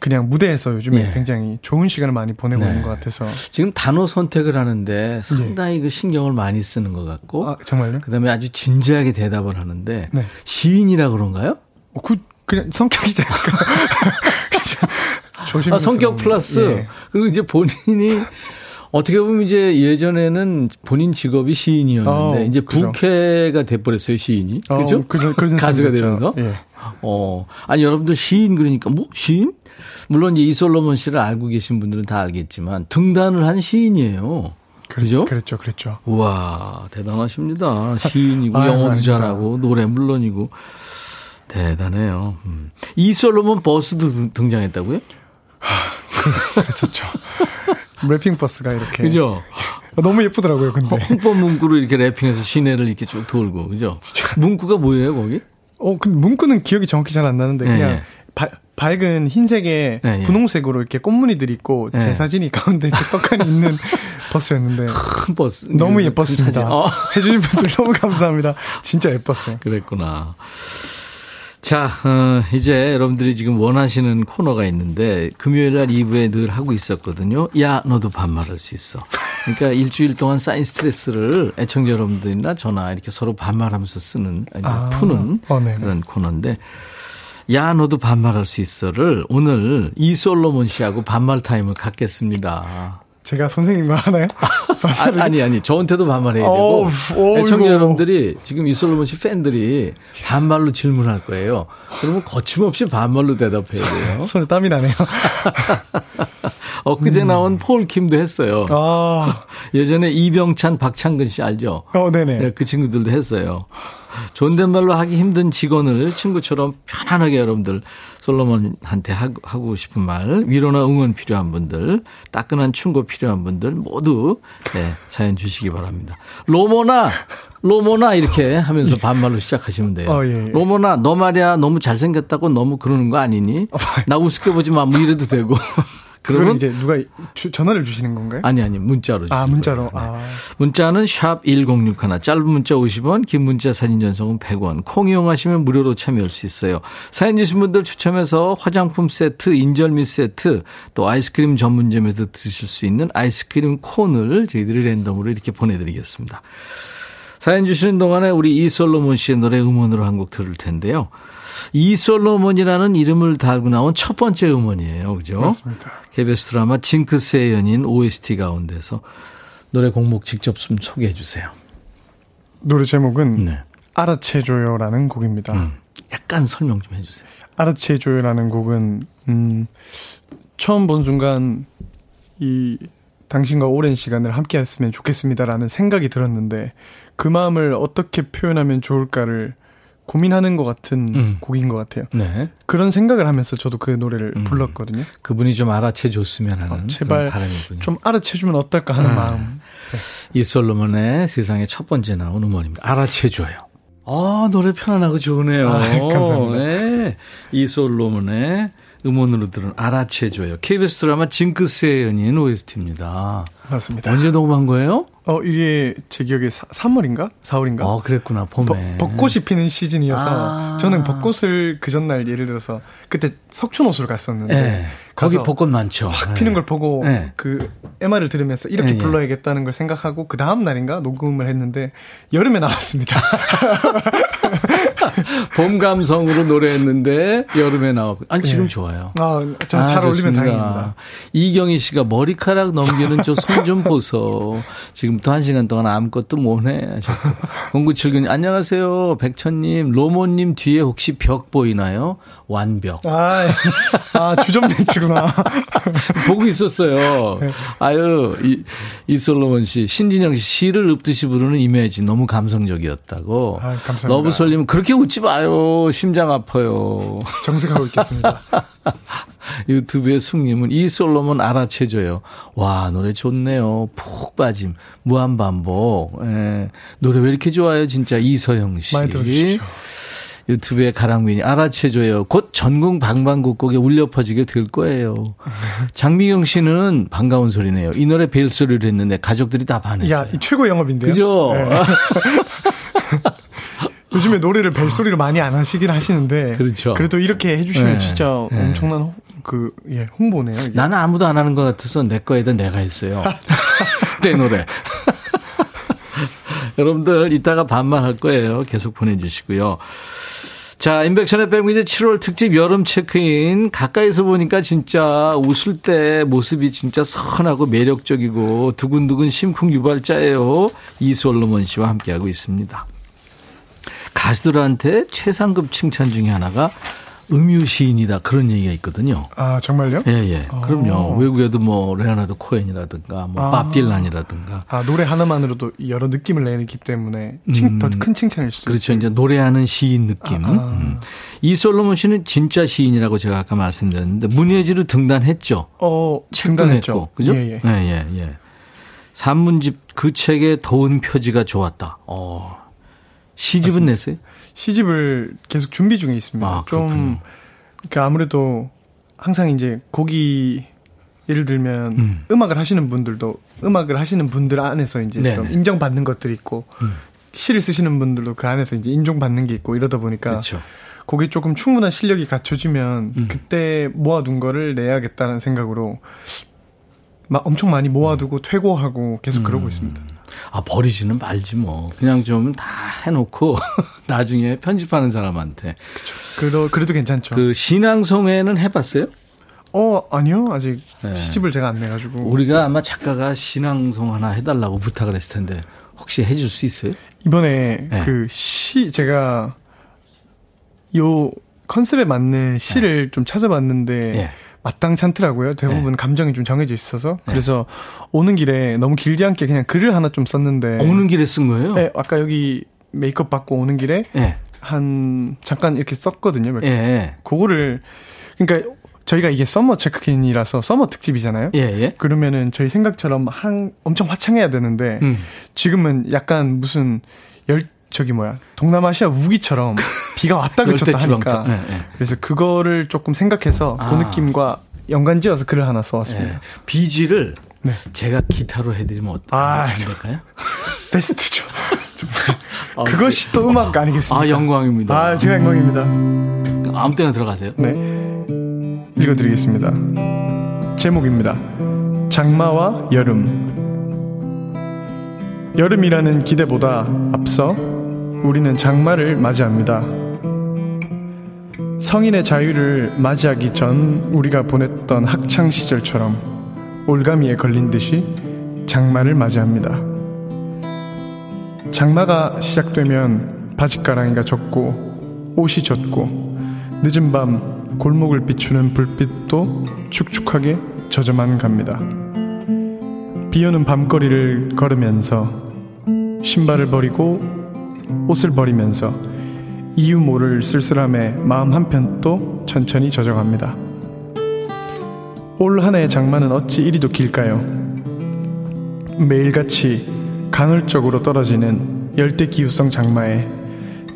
그냥 무대에서 요즘에 예. 굉장히 좋은 시간을 많이 보내고 네. 있는 것 같아서. 지금 단어 선택을 하는데 상당히 네. 그 신경을 많이 쓰는 것 같고. 아, 정말요? 그다음에 아주 진지하게 대답을 하는데 네. 시인이라 그런가요? 어, 그 그냥 성격이잖아요. 아, 성격 플러스 예. 그리고 이제 본인이 어떻게 보면 이제 예전에는 본인 직업이 시인이었는데 어, 이제 부캐가 돼버렸어요 시인이 어, 그죠? 그, 가수가 되면서 예. 어 아니 여러분들 시인 그러니까 뭐 시인 물론 이제 이솔로몬 씨를 알고 계신 분들은 다 알겠지만 등단을 한 시인이에요. 그렇죠, 그렇죠, 그렇죠. 와 대단하십니다. 시인이고 아, 영어도 아닙니다. 잘하고 노래 물론이고 대단해요. 음. 이솔로몬 버스도 등장했다고요? 그랬었죠. 래핑 버스가 이렇게. 그죠? 너무 예쁘더라고요, 근데. 홍보 문구로 이렇게 래핑해서 시내를 이렇게 쭉 돌고, 그죠? 진짜. 문구가 뭐예요, 거기? 어, 근데 문구는 기억이 정확히 잘 안 나는데, 네, 그냥 네. 바, 밝은 흰색에 네, 분홍색으로 이렇게 꽃무늬들이 있고, 네. 제 사진이 가운데 이렇게 떡하니 있는 버스였는데. 큰 버스. 너무 예뻤습니다. 어. 해주신 분들 너무 감사합니다. 진짜 예뻤어요. 그랬구나. 자, 어, 이제 여러분들이 지금 원하시는 코너가 있는데 금요일 날 이 부에 늘 하고 있었거든요. 야, 너도 반말할 수 있어. 그러니까 일주일 동안 쌓인 스트레스를 애청자 여러분들이나 저나 이렇게 서로 반말하면서 쓰는, 아, 푸는 어, 그런 코너인데 야, 너도 반말할 수 있어를 오늘 이솔로몬 씨하고 반말 타임을 갖겠습니다. 제가 선생님과 하나요? 아, 아니 아니 저한테도 반말해야 되고 애청자 여러분들이 지금 이솔로몬 씨 팬들이 반말로 질문할 거예요. 그러면 거침없이 반말로 대답해야 돼요. 손에 땀이 나네요. 엊그제 음. 나온 폴킴도 했어요. 아. 예전에 이병찬 박찬근 씨 알죠? 어, 네네. 네, 그 친구들도 했어요. 존댓말로 하기 힘든 직원을 친구처럼 편안하게 여러분들 솔로몬한테 하고 싶은 말, 위로나 응원 필요한 분들, 따끈한 충고 필요한 분들 모두 네, 사연 주시기 바랍니다. 로모나, 로모나 이렇게 하면서 반말로 시작하시면 돼요. 어, 예, 예. 로모나 너 말이야 너무 잘생겼다고 너무 그러는 거 아니니? 나 우습게 보지 마 뭐 이래도 되고. 그러면 이제 누가 주, 전화를 주시는 건가요? 아니 아니 문자로 주시는 아 문자로 거예요. 아. 문자는 샵 일공육일 짧은 문자 오십 원 긴 문자 사진 전송은 백 원 콩 이용하시면 무료로 참여할 수 있어요. 사연 주신 분들 추첨해서 화장품 세트 인절미 세트 또 아이스크림 전문점에서 드실 수 있는 아이스크림 콘을 저희들이 랜덤으로 이렇게 보내드리겠습니다. 사연 주시는 동안에 우리 이솔로몬 씨의 노래 음원으로 한 곡 들을 텐데요. 이솔로몬이라는 이름을 달고 나온 첫 번째 음원이에요. 그죠? 맞습니다. 케이비에스 드라마 징크스의 연인 오에스티 가운데서 노래 곡목 직접 좀 소개해 주세요. 노래 제목은 네. 알아채줘요라는 곡입니다. 음, 약간 설명 좀 해주세요. 알아채줘요라는 곡은 음, 처음 본 순간 이 당신과 오랜 시간을 함께했으면 좋겠습니다라는 생각이 들었는데 그 마음을 어떻게 표현하면 좋을까를 고민하는 것 같은 음. 곡인 것 같아요. 네. 그런 생각을 하면서 저도 그 노래를 음. 불렀거든요. 그분이 좀 알아채줬으면 하는 어, 제발 바람이군요. 좀 알아채주면 어떨까 하는 아. 마음. 네. 이솔로몬의 세상에 첫 번째 나온 음원입니다. 알아채줘요. 아, 노래 편안하고 좋으네요. 아, 감사합니다. 네. 이솔로몬의 음원으로 들은 알아채줘요. 케이비에스 드라마 징크스의 연인 오에스티입니다. 맞습니다. 언제 녹음한 거예요? 어, 이게 제 기억에 사, 삼월인가? 사월인가? 어, 그랬구나. 봄에. 버, 벚꽃이 피는 시즌이어서 아~ 저는 벚꽃을 그 전날 예를 들어서 그때 석촌호수를 갔었는데 네. 거기 벚꽃 많죠. 확 피는 걸 보고 네. 그 엠알을 들으면서 이렇게 네. 불러야겠다는 걸 생각하고 그 다음 날인가 녹음을 했는데 여름에 나왔습니다. 봄 감성으로 노래했는데 여름에 나왔고. 아니 지금 네. 좋아요. 아, 저 잘 아, 어울리면 다행입니다. 이경희 씨가 머리카락 넘기는 저 손 좀 보소. 지금부터 한 시간 동안 아무것도 못해. 공구칠근님 안녕하세요. 백천님 로몬님 뒤에 혹시 벽 보이나요? 완벽. 아, 아 주전 멘트구나. 보고 있었어요. 네. 아유 이, 이솔로몬 씨 신진영 씨 시를 읊듯이 부르는 이미지 너무 감성적이었다고. 아, 감사합니다. 러브솔님 그렇게 웃지 마요. 심장 아파요. 정색하고 있겠습니다. 유튜브의 숙님은 이솔로몬 알아채줘요. 와 노래 좋네요. 푹 빠짐 무한반복. 에, 노래 왜 이렇게 좋아요 진짜. 이서영 씨 많이 들어주십시오. 유튜브의 가랑민이 알아채줘요. 곧 전국 방방곡곡에 울려 퍼지게 될 거예요. 장미경 씨는 반가운 소리네요. 이 노래 벨소리를 했는데 가족들이 다 반했어요. 야, 최고 영업인데요. 그죠? 네. 요즘에 노래를 벨소리로 많이 안 하시긴 하시는데 그렇죠. 그래도 이렇게 해주시면 네. 진짜 네. 엄청난 그, 예, 홍보네요. 이게. 나는 아무도 안 하는 것 같아서 내 거에다 내가 했어요. 내 노래. 여러분들 이따가 반만 할 거예요. 계속 보내주시고요. 자, 인백션의 백뮤직 칠월 특집 여름 체크인. 가까이서 보니까 진짜 웃을 때 모습이 진짜 선하고 매력적이고 두근두근 심쿵 유발자예요. 이솔로몬 씨와 함께하고 있습니다. 가수들한테 최상급 칭찬 중에 하나가 음유시인이다 그런 얘기가 있거든요. 아 정말요? 예예. 예. 그럼요. 외국에도 뭐 레오나드 코엔이라든가 뭐 밥 딜란이라든가. 아 노래 하나만으로도 여러 느낌을 내기 때문에 음, 더 큰 칭찬일 수도. 그렇죠. 있어요. 이제 노래하는 시인 느낌. 아, 아. 음. 이솔로몬 씨는 진짜 시인이라고 제가 아까 말씀드렸는데 문예지로 등단했죠. 어 등단했죠. 그죠? 예예. 예예. 예, 예. 산문집 그 책의 더운 표지가 좋았다. 어 시집은 맞습니다. 냈어요? 시집을 계속 준비 중에 있습니다. 아, 좀, 그러니까 아무래도 항상 이제 곡이 예를 들면 음. 음악을 하시는 분들도 음악을 하시는 분들 안에서 이제 인정받는 것들이 있고 음. 시를 쓰시는 분들도 그 안에서 이제 인정받는 게 있고 이러다 보니까 그렇죠. 곡이 조금 충분한 실력이 갖춰지면 음. 그때 모아둔 거를 내야겠다는 생각으로 막 엄청 많이 모아두고 음. 퇴고하고 계속 음. 그러고 있습니다. 아 버리지는 말지 뭐 그냥 좀 다 해놓고 나중에 편집하는 사람한테 그래도 그래도 괜찮죠. 그 신앙송회는 해봤어요? 어 아니요 아직 네. 시집을 제가 안 내가지고 우리가 아마 작가가 신앙송 하나 해달라고 부탁을 했을 텐데 혹시 해줄 수 있어요? 이번에 네. 그 시 제가 요 컨셉에 맞는 시를 네. 좀 찾아봤는데. 네. 마땅치 않더라고요. 대부분 네. 감정이 좀 정해져 있어서 그래서 네. 오는 길에 너무 길지 않게 그냥 글을 하나 좀 썼는데 오는 길에 쓴 거예요? 네, 아까 여기 메이크업 받고 오는 길에 네. 한 잠깐 이렇게 썼거든요. 몇 개. 네. 그거를 그러니까 저희가 이게 서머 체크인이라서 서머 특집이잖아요. 예, 예. 그러면은 저희 생각처럼 한 엄청 화창해야 되는데 음. 지금은 약간 무슨 열 저기 뭐야 동남아시아 우기처럼 비가 왔다 그쳤다 하니까 네, 네. 그래서 그거를 조금 생각해서 아. 그 느낌과 연관지어서 글을 하나 써왔습니다. 네. 비지를 네. 제가 기타로 해드리면 어떨까요? 아, 베스트죠. 아, 그것이 또 음악 아니겠습니까? 아 영광입니다. 아 제가 영광입니다. 아무 때나 들어가세요. 네 읽어드리겠습니다. 제목입니다. 장마와 여름. 여름이라는 기대보다 앞서 우리는 장마를 맞이합니다. 성인의 자유를 맞이하기 전 우리가 보냈던 학창시절처럼 올가미에 걸린 듯이 장마를 맞이합니다. 장마가 시작되면 바짓가랑이가 젖고 옷이 젖고 늦은 밤 골목을 비추는 불빛도 축축하게 젖어만 갑니다. 비오는 밤거리를 걸으면서 신발을 버리고 옷을 버리면서 이유 모를 쓸쓸함에 마음 한편 또 천천히 젖어갑니다. 올 한 해의 장마는 어찌 이리도 길까요? 매일같이 간헐적으로 떨어지는 열대기후성 장마에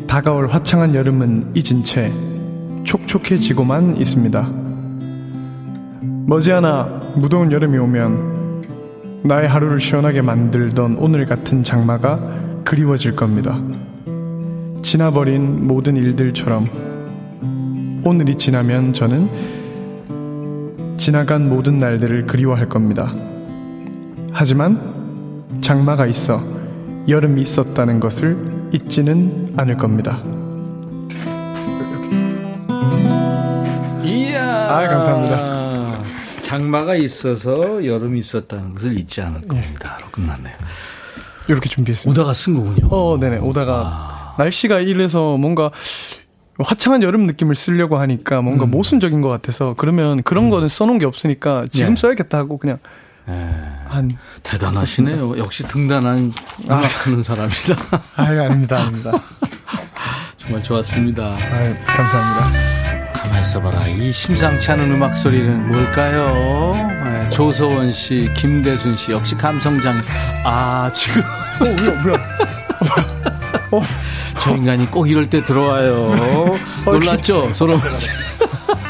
다가올 화창한 여름은 잊은 채 촉촉해지고만 있습니다. 머지않아 무더운 여름이 오면 나의 하루를 시원하게 만들던 오늘 같은 장마가 그리워질 겁니다. 지나버린 모든 일들처럼 오늘이 지나면 저는 지나간 모든 날들을 그리워할 겁니다. 하지만 장마가 있어 여름이 있었다는 것을 잊지는 않을 겁니다. 이야. 아, 감사합니다. 장마가 있어서 여름이 있었다는 것을 잊지 않을 겁니다. 로 끝났네요. 이렇게 준비했습니다. 오다가 쓴 거군요. 어, 네네. 오다가 아. 날씨가 이래서 뭔가 화창한 여름 느낌을 쓰려고 하니까 뭔가 음. 모순적인 것 같아서 그러면 그런 음. 거는 써놓은 게 없으니까 지금 예. 써야겠다 하고 그냥. 예. 한 대단하시네요. 역시 등단한 음악하는 아, 사람이다. 아유, 아닙니다, 아닙니다. 정말 좋았습니다. 아유, 감사합니다. 가만 있어봐라. 이 심상치 않은 음악 소리는 뭘까요? 네, 조서원 씨, 김대순 씨 역시 감성장. 아 지금 어, 뭐야, 뭐야. 어. 저 인간이 꼭 이럴 때 들어와요. 어, 놀랐죠, 서로.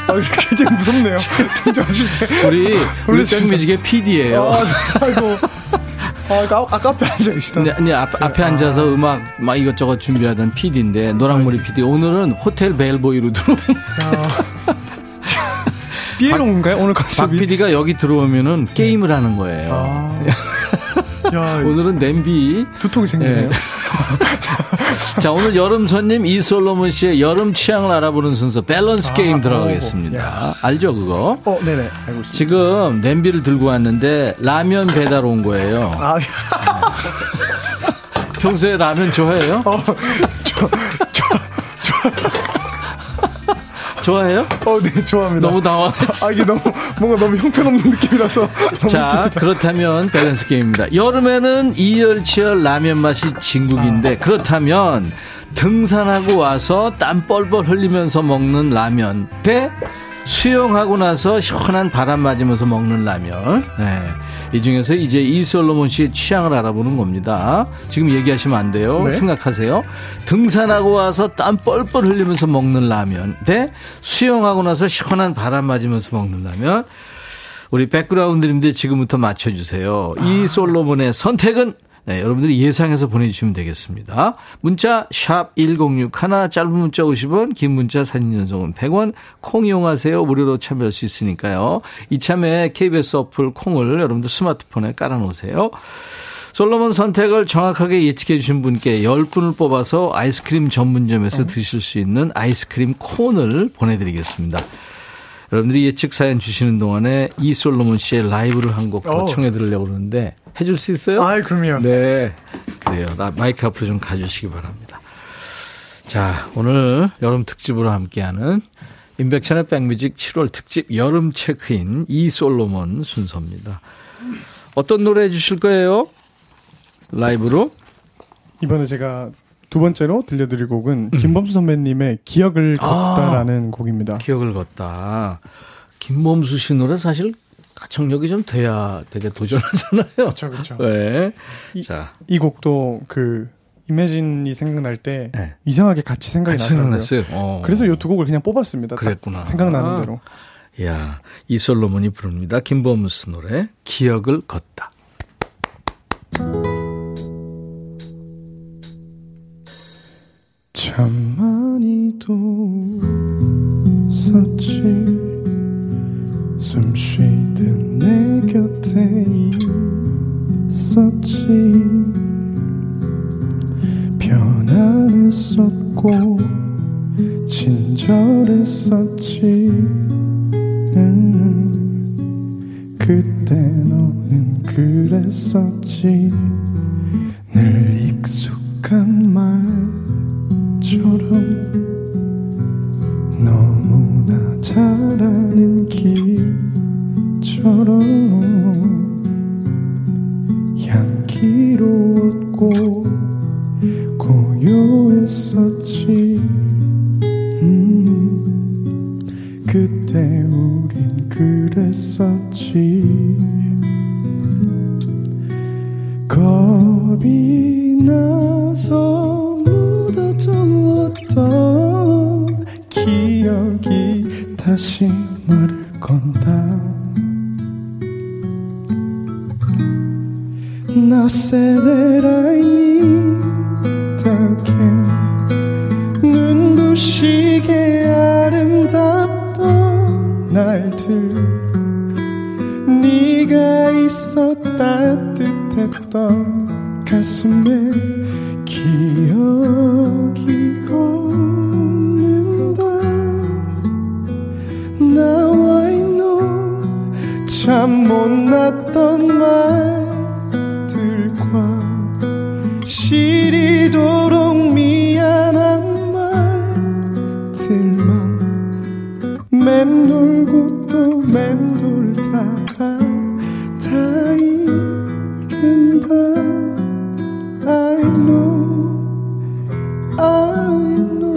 아, 굉장히 무섭네요. 등장하실 때. 우리, 우리 백뮤직의 피디예요. 어, 아이고. 아, 아까 앞에 앉아 계시다. 네, 네, 앞, 앞에 아. 앉아서 음악 막 이것저것 준비하던 피디인데, 노랑머리 피디. 오늘은 호텔 벨보이로 들어온. 아. 삐에롱인가요? 오늘 컨셉이. 박 피디가 여기 들어오면은 게임을 하는 거예요. 아. 야, 오늘은 냄비. 두통이 생기네요. 예. 자, 오늘 여름 손님 이솔로몬 씨의 여름 취향을 알아보는 순서 밸런스 아, 게임 들어가겠습니다. 야. 알죠, 그거? 어, 네네. 알고 있습니다. 지금 냄비를 들고 왔는데 라면 배달 온 거예요. 아, 평소에 라면 좋아해요? 어, 저, 저, 저. 좋아해요? 어, 네, 좋아합니다. 너무 당황했어. 아, 이게 너무, 뭔가 너무 형편없는 느낌이라서. 너무 자, 웃깁니다. 그렇다면 밸런스 게임입니다. 여름에는 이열치열 라면 맛이 진국인데, 아. 그렇다면 등산하고 와서 땀 뻘뻘 흘리면서 먹는 라면 대 수영하고 나서 시원한 바람 맞으면서 먹는 라면. 네. 이 중에서 이제 이솔로몬 씨의 취향을 알아보는 겁니다. 지금 얘기하시면 안 돼요. 네. 생각하세요. 등산하고 와서 땀 뻘뻘 흘리면서 먹는 라면 대 수영하고 나서 시원한 바람 맞으면서 먹는 라면. 우리 백그라운드님들 지금부터 맞춰주세요. 아. 이솔로몬의 선택은? 네, 여러분들이 예상해서 보내주시면 되겠습니다. 문자 샵 일공육 하나, 짧은 문자 오십 원, 긴 문자 사진 전송은 백 원, 콩 이용하세요. 무료로 참여할 수 있으니까요. 이참에 케이비에스 어플 콩을 여러분들 스마트폰에 깔아놓으세요. 솔로몬 선택을 정확하게 예측해 주신 분께 열 분을 뽑아서 아이스크림 전문점에서 음. 드실 수 있는 아이스크림 콘을 보내드리겠습니다. 여러분들이 예측 사연 주시는 동안에 이솔로몬 씨의 라이브를 한 곡 더 청해 드리려고 그러는데 해줄 수 있어요? 아이, 그럼요. 네. 그래요. 나 마이크 앞으로 좀 가주시기 바랍니다. 자, 오늘 여름 특집으로 함께하는 임백천의 백뮤직 칠월 특집 여름 체크인 이솔로몬 순서입니다. 어떤 노래 해주실 거예요? 라이브로? 이번에 제가 두 번째로 들려드릴 곡은 음. 김범수 선배님의 기억을 걷다라는 아, 곡입니다. 기억을 걷다. 김범수 씨 노래 사실 가창력이 좀 돼야 되게 도전하잖아요. 그렇죠, 그렇죠. 네. 이, 자, 이 곡도 그 이매진이 생각날 때 네. 이상하게 같이 생각이 같이 나더라고요. 어. 그래서 이 두 곡을 그냥 뽑았습니다. 그랬구나. 생각나는 대로. 이야, 이솔로몬이 부릅니다. 김범수 노래 기억을 걷다. 참 많이도 웃었지 숨 쉬듯 내 곁에 있었지 잘했었고 친절했었지. 음, 그때 너는 그랬었지. 늘 익숙한 말처럼 너무나 잘하는 길처럼 향기로웠고 고요했었지. 음, 그때 우린 그랬었지. 겁이 나서 묻어두었던 기억이 다시 말을 건다. Now say that I need 눈부시게 아름답던 날들, 네가 있어 따뜻했던 가슴에 기억이 걷는다. Now I know 참 못났던 말들과 시리도록 미안한 말들만 맴돌고 또 맴돌다가 다 이른다. I know, I know.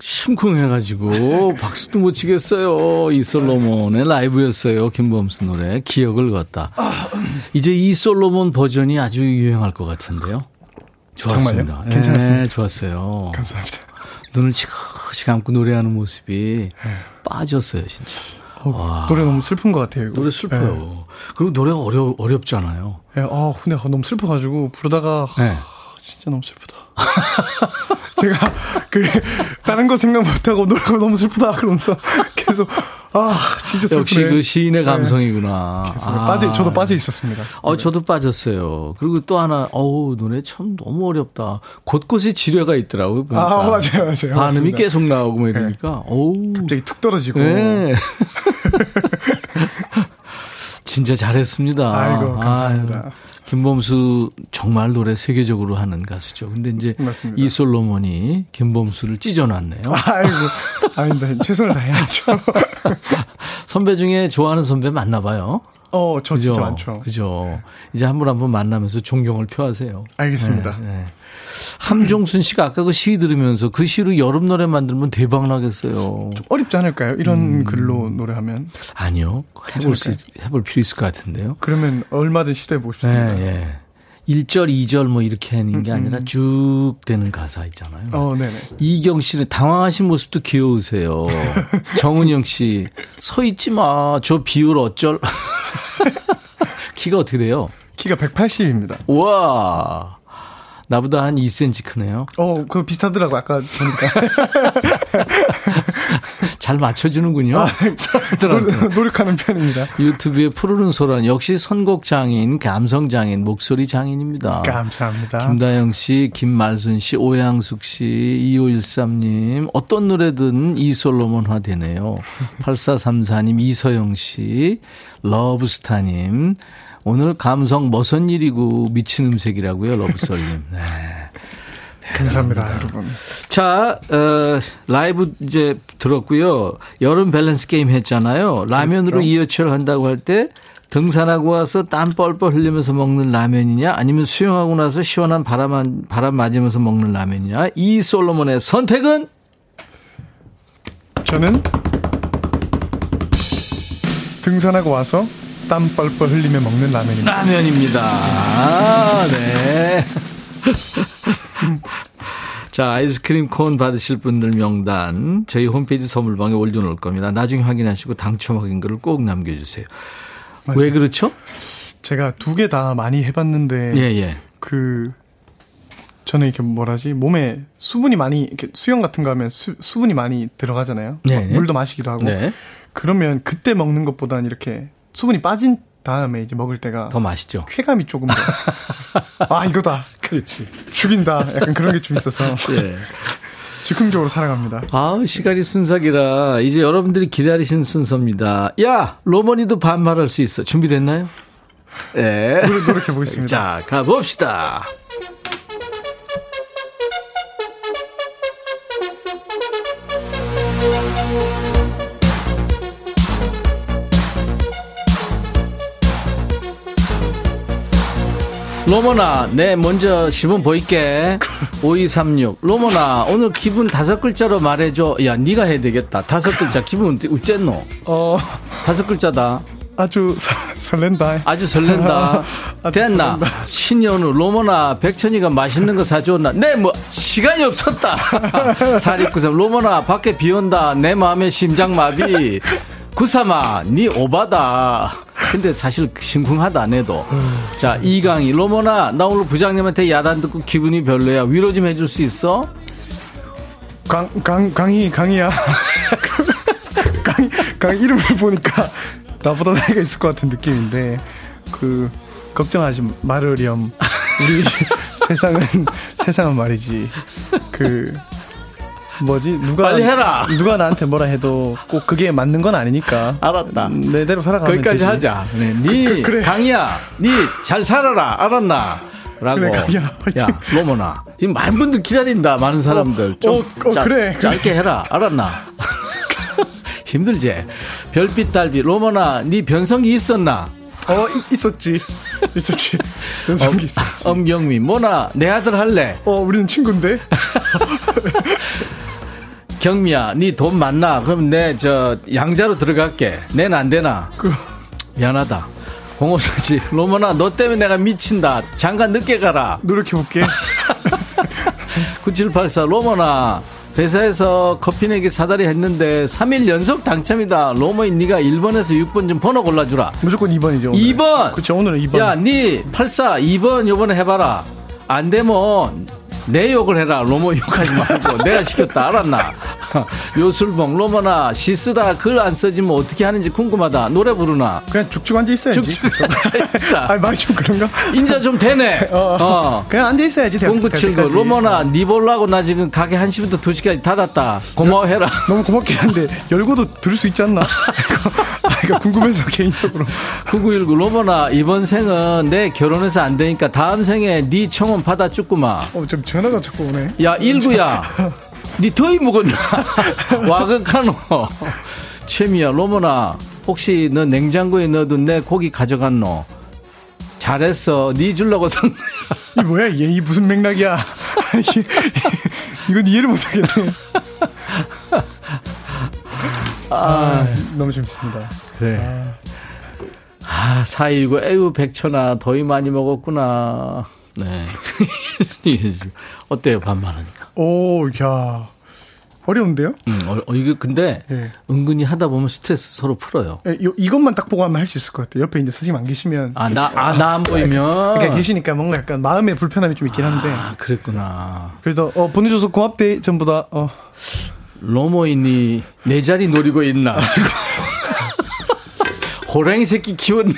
심쿵해가지고 박수도 못 치겠어요. 이솔로몬의 라이브였어요. 김범수 노래 기억을 걷다. 이제 이솔로몬 버전이 아주 유행할 것 같은데요. 좋았습니다. 정말요? 괜찮았습니다. 네, 좋았어요. 감사합니다. 눈을 지그시 감고 노래하는 모습이 빠졌어요 진짜. 어, 노래 너무 슬픈 것 같아요 이거. 노래 슬퍼요. 네. 그리고 노래가 어려, 어렵잖아요. 네, 아, 근데 너무 슬퍼가지고 부르다가 네. 하, 진짜 너무 슬프다. 제가 그 다른 거 생각 못하고 노래가 너무 슬프다 그러면서 계속 아 진짜 슬프네. 역시 그 시인의 감성이구나. 네. 계속 아. 빠져 저도 빠져 있었습니다. 어 저도 빠졌어요. 그리고 또 하나 어우 노래 참 너무 어렵다. 곳곳에 지뢰가 있더라고요. 그러니까. 아 맞아요 맞아요. 반음이 맞습니다. 계속 나오고 막 이러니까 네. 어우 갑자기 툭 떨어지고. 네. 진짜 잘했습니다. 아이고 감사합니다. 아유. 김범수 정말 노래 세계적으로 하는 가수죠. 근데 이제 맞습니다. 이솔로몬이 김범수를 찢어놨네요. 아이고, 아닙니다. 최선을 다해야죠. 선배 중에 좋아하는 선배 많나 봐요. 어, 저 그죠? 진짜 많죠. 그죠. 네. 이제 한 분 한 분 만나면서 존경을 표하세요. 알겠습니다. 네, 네. 함종순 씨가 아까 그 시 들으면서 그 시로 여름 노래 만들면 대박 나겠어요. 좀 어렵지 않을까요? 이런 음. 글로 노래하면. 아니요. 해볼, 수, 해볼 필요 있을 것 같은데요. 그러면 얼마든 시도해 보십시다. 네, 네. 일 절, 이 절 뭐 이렇게 하는 게 아니라 쭉 되는 가사 있잖아요. 어, 네네. 이경 씨는 당황하신 모습도 귀여우세요. 정은영 씨, 서 있지 마. 저 비율 어쩔. 키가 어떻게 돼요? 키가 백팔십입니다. 와, 나보다 한 이 센티미터 크네요. 어, 그거 비슷하더라고, 아까 보니까. 잘 맞춰주는군요. 아, 노력, 노력하는 편입니다. 유튜브에 푸르른 소란, 역시 선곡 장인, 감성 장인, 목소리 장인입니다. 감사합니다. 김다영 씨, 김말순 씨, 오양숙 씨, 이오일삼님, 어떤 노래든 이솔로몬화 되네요. 팔사삼사님, 이서영 씨, 러브스타님, 오늘 감성 머선 일이고 미친 음색이라고요, 러브솔님. 네. 감사합니다, 감사합니다, 여러분. 자, 어, 라이브 이제 들었고요. 여름 밸런스 게임 했잖아요. 라면으로 이어치열 한다고 할 때 등산하고 와서 땀 뻘뻘 흘리면서 먹는 라면이냐, 아니면 수영하고 나서 시원한 바람, 바람 맞으면서 먹는 라면이냐. 이솔로몬의 선택은? 저는 등산하고 와서 땀 뻘뻘 흘리며 먹는 라면입니다. 라면입니다. 아, 네. 자, 아이스크림 콘 받으실 분들 명단 저희 홈페이지 선물방에 올려놓을 겁니다. 나중에 확인하시고 당첨 확인글을 꼭 남겨주세요. 맞아요. 왜 그렇죠? 제가 두 개 다 많이 해봤는데 예, 예. 그 저는 이렇게 뭐라지 몸에 수분이 많이 이렇게 수영 같은 거 하면 수, 수분이 많이 들어가잖아요. 예, 예. 물도 마시기도 하고 네. 그러면 그때 먹는 것보다는 이렇게 수분이 빠진 다음에 이제 먹을 때가 더 맛있죠. 쾌감이 조금 더. 아, 이거다. 그렇지. 죽인다. 약간 그런 게 좀 있어서. 예. 즉흥적으로 살아갑니다. 아, 시간이 순삭이라 이제 여러분들이 기다리신 순서입니다. 야, 로머니도 반말할 수 있어. 준비됐나요? 예. 노력, 노력해 보겠습니다. 자, 가봅시다. 로모나, 네, 먼저 시범 보일게. 오이삼육. 로모나, 오늘 기분 다섯 글자로 말해줘. 야, 네가 해야 되겠다. 다섯 글자. 기분 어쨌노? 어, 다섯 글자다. 아주 서, 설렌다. 아주 설렌다. 아주 됐나? 설렌다. 신현우, 로모나, 백천이가 맛있는 거 사주었나? 네, 뭐, 시간이 없었다. 사리구삼. 로모나, 밖에 비 온다. 내 마음에 심장마비. 구삼아, 니 오바다. 근데 사실 심쿵하다, 내도. 자, 이강희. 로모나, 나 오늘 부장님한테 야단 듣고 기분이 별로야. 위로 좀 해줄 수 있어? 강, 강, 강희, 강희야. 강희, 강희 이름을 보니까 나보다 나이가 있을 것 같은 느낌인데, 그, 걱정하지 말으렴. 우리 세상은, 세상은 말이지. 그, 뭐지? 누가 빨리 해라. 누가 나한테 뭐라 해도 꼭 그게 맞는 건 아니니까. 알았다. 내대로 살아가면 거기까지 되지. 하자. 네, 니 그, 그, 그래. 강희야, 니 잘 살아라. 알았나? 라고. 그래, 강희야. 야, 로모나. 지금 많은 분들 기다린다. 많은 사람들. 어, 좀 어, 어, 짜, 그래, 그래. 짧게 해라. 알았나? 힘들지. 별빛 달빛. 로모나, 니 변성기 있었나? 어, 있었지. 있었지. 변성기 있었지. 엄경미. 모나, 내 아들 할래? 어, 우리는 친구인데. 경미야, 니 돈 많나? 그럼 내 저 양자로 들어갈게. 낸 안 되나? 그... 미안하다. 공호사지. 로모나, 너 때문에 내가 미친다. 잠깐 늦게 가라. 노력해볼게. 구칠팔사. 로모나, 회사에서 커피 내기 사다리 했는데 삼 일 연속 당첨이다. 로모인 니가 일 번에서 육 번 좀 번호 골라주라. 무조건 이 번이죠. 오늘. 이 번. 그렇죠, 오늘은 이 번. 야, 니 팔사 이 번 요번에 해봐라. 안 되면 내 욕을 해라. 로모 욕하지 말고. 내가 시켰다. 알았나? 요술봉. 로모나, 시 쓰다 글 안 써지면 어떻게 하는지 궁금하다. 노래 부르나? 그냥 쭉쭉 앉아있어야지. 쭉쭉 앉아있다. 아니, 말이 좀 그런가? 인자 좀 되네. 어, 어. 그냥 앉아있어야지. 공구칠구. 로모나, 니 보려고 나 지금 가게 한 시부터 두 시까지 닫았다. 고마워해라. 너무 고맙긴 한데 열고도 들을 수 있지 않나? 그러니까 궁금해서 개인적으로. 구구일구. 로모나, 이번 생은 내 결혼해서 안 되니까 다음 생에 니 청혼 받아 죽구마. 어, 좀 전화가 자꾸 오네. 야, 일구야. 니 더위 묵었나? 와극하노. 최미야. 로모나, 혹시 너 냉장고에 넣어둔 내 고기 가져갔노? 잘했어. 니 주려고 산 거야. 이 뭐야? 얘 이 무슨 맥락이야? 이건 이해를 못하겠네. 아, 아, 너무 재밌습니다. 그래. 아, 아 사일구, 에휴, 백천아, 더위 많이 먹었구나. 네. 어때요, 반말하니까? 오, 야. 어려운데요? 음, 어, 어, 이게 근데 네. 은근히 하다 보면 스트레스 서로 풀어요. 예, 요, 이것만 딱 보고 하면 할 수 있을 것 같아요. 옆에 이제 스님 안 계시면. 아, 나, 아, 나 안 보이면. 그러니까 계시니까 뭔가 약간 마음의 불편함이 좀 있긴 한데. 아, 그랬구나. 그래도, 어, 보내줘서 고맙대, 전부 다, 어. 로모이니, 내 자리 노리고 있나. 호랑이 새끼 키웠네.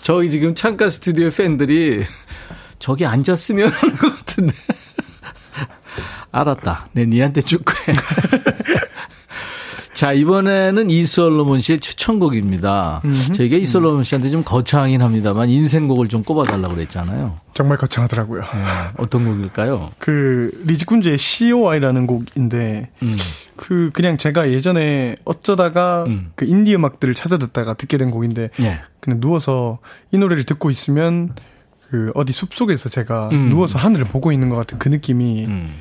저기 지금 창가 스튜디오 팬들이 저기 앉았으면 하는 것 같은데. 알았다. 내 니한테 줄 거야. 자, 이번에는 이솔로몬 씨의 추천곡입니다. 음흠. 저희가 이솔로몬 씨한테 좀 거창하긴 합니다만 인생곡을 좀 꼽아달라고 그랬잖아요. 정말 거창하더라고요. 네. 어떤 곡일까요? 그 리지군주의 씨오아이라는 곡인데 음. 그 그냥 제가 예전에 어쩌다가 음. 그 인디 음악들을 찾아 듣다가 듣게 된 곡인데 예. 그냥 누워서 이 노래를 듣고 있으면 그 어디 숲속에서 제가 음. 누워서 하늘을 보고 있는 것 같은 그 느낌이 음.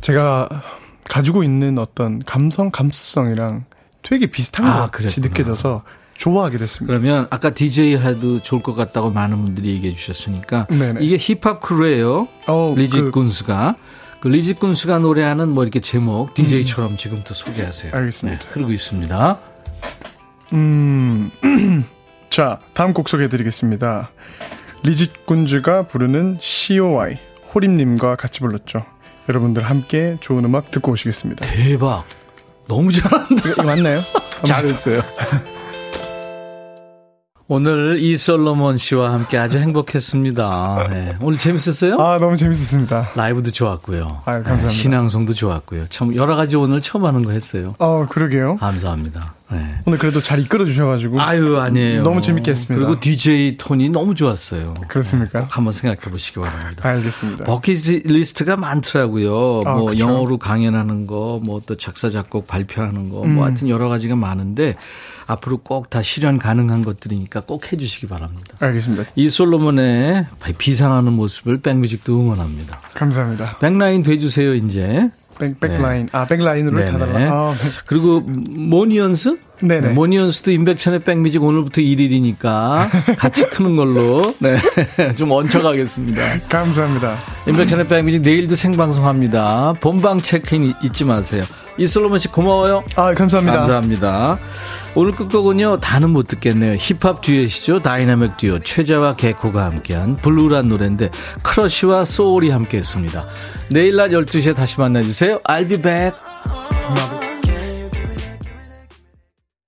제가 가지고 있는 어떤 감성, 감수성이랑 되게 비슷한 아, 것 같이 그랬구나. 느껴져서 좋아하게 됐습니다. 그러면 아까 디제이 해도 좋을 것 같다고 많은 분들이 얘기해 주셨으니까 네네. 이게 힙합 크루예요. 어, 리짓 군수가. 그, 그 리짓 군수가 노래하는 뭐 이렇게 제목 디제이처럼 음. 지금부터 소개하세요. 알겠습니다. 네, 그러고 있습니다. 음, 자 다음 곡 소개해드리겠습니다. 리짓 군주가 부르는 씨오아이 호림님과 같이 불렀죠. 여러분들 함께 좋은 음악 듣고 오시겠습니다. 대박. 너무 잘한다. 이거 맞나요? 잘했어요. 오늘 이솔로몬 씨와 함께 아주 행복했습니다. 네. 오늘 재밌었어요? 아, 너무 재밌었습니다. 라이브도 좋았고요. 아, 감사합니다. 네, 신앙송도 좋았고요. 참 여러 가지 오늘 처음 하는 거 했어요. 아, 그러게요. 감사합니다. 네. 오늘 그래도 잘 이끌어 주셔가지고. 아유, 아니에요. 너무 재밌게 했습니다. 그리고 디제이 톤이 너무 좋았어요. 그렇습니까? 네, 한번 생각해 보시기 바랍니다. 아, 알겠습니다. 버킷리스트가 많더라고요. 아, 뭐 그쵸? 영어로 강연하는 거, 뭐 또 작사 작곡 발표하는 거, 음. 뭐 하여튼 여러 가지가 많은데. 앞으로 꼭 다 실현 가능한 것들이니까 꼭 해주시기 바랍니다. 알겠습니다. 이솔로몬의 비상하는 모습을 백뮤직도 응원합니다. 감사합니다. 백라인 돼주세요 이제. 백, 백라인. 네. 아 백라인으로 다 달라. 아, 그리고 모니언스? 네네. 모니언스도 임백천의 백뮤직 오늘부터 일 일이니까 같이 크는 걸로 네. 좀 얹혀가겠습니다. 감사합니다. 임백천의 백뮤직 내일도 생방송합니다. 본방 체크인 잊지 마세요. 이솔로몬 씨 고마워요. 아 감사합니다. 감사합니다. 오늘 끝곡은요 다는 못 듣겠네요. 힙합 듀엣이죠. 다이나믹 듀오 최자와 개코가 함께한 블루란 노래인데 크러쉬와 소울이 함께했습니다. 내일 낮 열두 시에 다시 만나주세요. I'll be back.